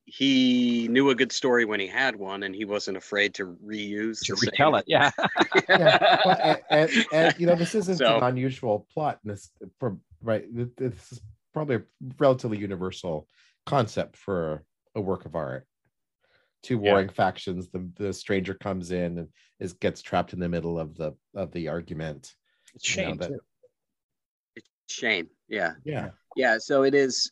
he knew a good story when he had one, and he wasn't afraid to retell it. Yeah. Yeah. But, and, you know, this isn't an unusual plot in this, right? This is probably a relatively universal concept for a work of art. Two warring factions, the stranger comes in and gets trapped in the middle of the argument. It's shame, too. It's shame. Yeah. Yeah. Yeah, so it is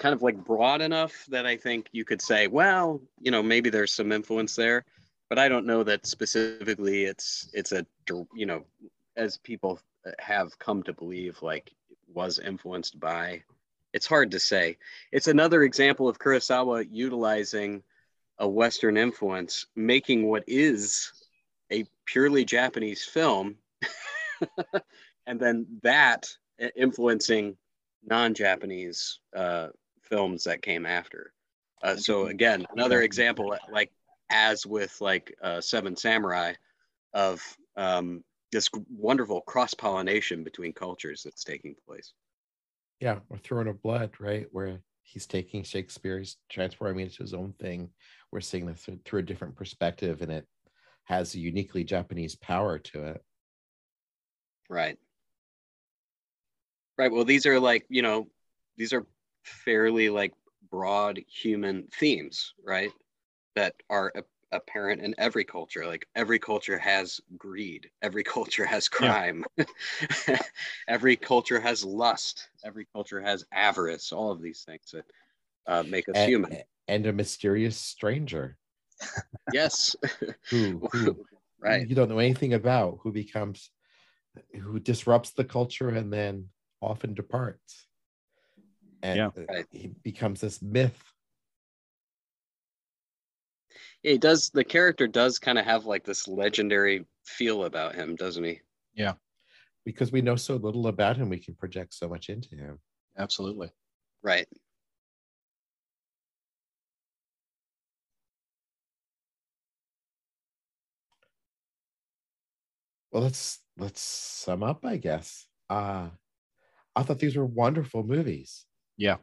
kind of like broad enough that I think you could say, well, you know, maybe there's some influence there, but I don't know that specifically it's a, you know, as people have come to believe, like it was influenced by. It's hard to say. It's another example of Kurosawa utilizing a Western influence, making what is a purely Japanese film, and then that influencing non-Japanese films that came after. So again, another example, like as with like Seven Samurai, of this wonderful cross-pollination between cultures that's taking place. Yeah, or Throne of Blood, right? Where he's taking Shakespeare, he's transforming it into his own thing. We're seeing this through a different perspective, and it has a uniquely Japanese power to it. Right. Right. Well, these are like, you know, these are fairly like broad human themes, right? That are apparent in every culture. Like every culture has greed. Every culture has crime. Yeah. Every culture has lust. Every culture has avarice. All of these things that make us human. And a mysterious stranger. Yes. who right. You don't know anything about, who disrupts the culture and then often departs, and he becomes this myth. He does. The character does kind of have like this legendary feel about him, doesn't he? Yeah, because we know so little about him, we can project so much into him. Absolutely, right. Well, let's sum up, I guess. I thought these were wonderful movies. Yeah.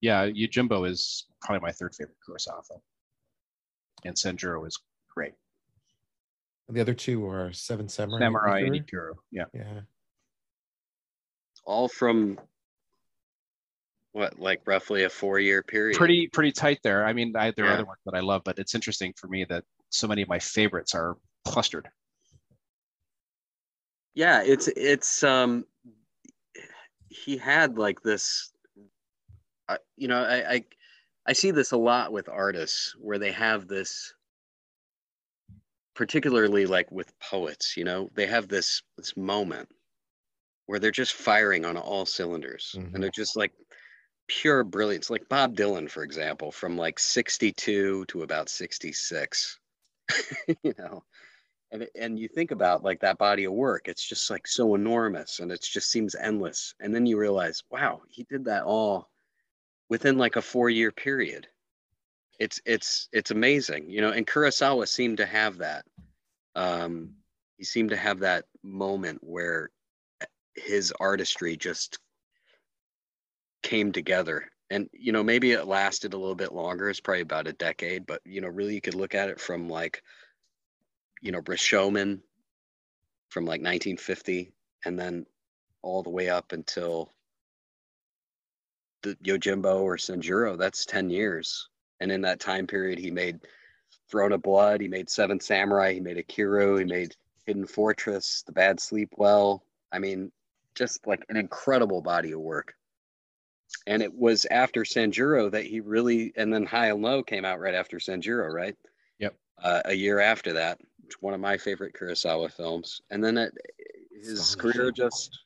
Yeah, Yojimbo is probably my third favorite Kurosawa film. And Sanjuro is great. And the other two are Seven Samurai. Samurai and Ikuru. Yeah. Yeah. All from what, like roughly a 4-year period? Pretty tight there. I mean, there are other ones that I love, but it's interesting for me that so many of my favorites are clustered. Yeah, it's he had like this, you know, I see this a lot with artists where they have this, particularly like with poets, you know, they have this moment where they're just firing on all cylinders, mm-hmm. and they're just like pure brilliance, like Bob Dylan, for example, from like 62 to about 66, you know. And you think about like that body of work, it's just like so enormous, and it just seems endless. And then you realize, wow, he did that all within like a 4-year period. It's amazing, you know. And Kurosawa seemed to have that. He seemed to have that moment where his artistry just came together. And, you know, maybe it lasted a little bit longer. It's probably about a decade, but, you know, really you could look at it from like, you know, Showman from like 1950 and then all the way up until the Yojimbo or Sanjuro. That's 10 years. And in that time period, he made Throne of Blood, he made Seven Samurai, he made Akira, he made Hidden Fortress, The Bad Sleep Well. I mean, just like an incredible body of work. And it was after Sanjuro that he really, and then High and Low came out right after Sanjuro, right? Yep. A year after that, it's one of my favorite Kurosawa films. And then his career just,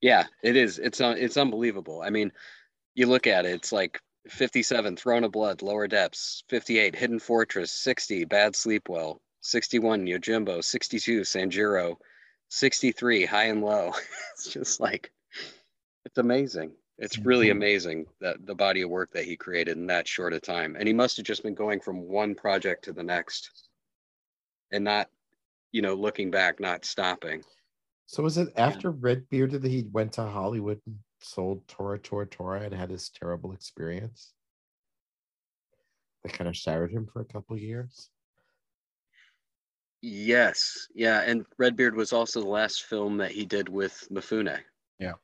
yeah, it is. It's unbelievable. I mean, you look at it, it's like 57, Throne of Blood, Lower Depths, 58, Hidden Fortress, 60, Bad Sleep Well, 61, Yojimbo, 62, Sanjuro, 63, High and Low. It's just like, it's amazing. It's really amazing that the body of work that he created in that short a time. And he must have just been going from one project to the next and not, you know, looking back, not stopping. So was it after Redbeard that he went to Hollywood and sold Tora and had his terrible experience that kind of soured him for a couple of years? Yes. Yeah. And Redbeard was also the last film that he did with Mifune. Yeah.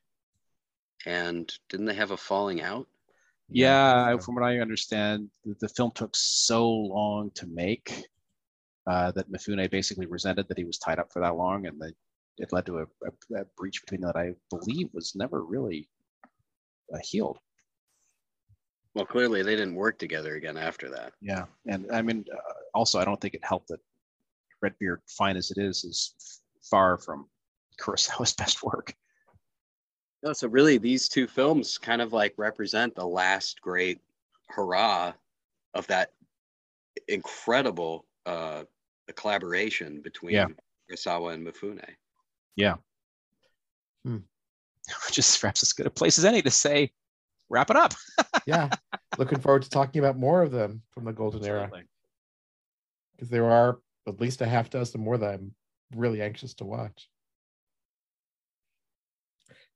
And didn't they have a falling out? Yeah, from what I understand, the film took so long to make that Mifune basically resented that he was tied up for that long, and it led to a breach between that I believe was never really healed. Well, clearly they didn't work together again after that. Yeah, and I mean, also I don't think it helped that Redbeard, fine as it is far from Kurosawa's best work. No, so really these two films kind of like represent the last great hurrah of that incredible collaboration between Kurosawa and Mifune. Yeah. Which is perhaps as good a place as any to say, wrap it up. Yeah. Looking forward to talking about more of them from the Golden Era. Because there are at least a half dozen more that I'm really anxious to watch.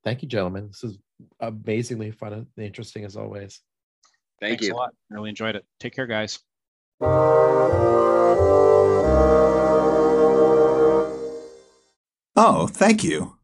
Thank you, gentlemen. This is amazingly fun and interesting as always. Thanks you a lot. Really enjoyed it. Take care, guys. Oh, thank you.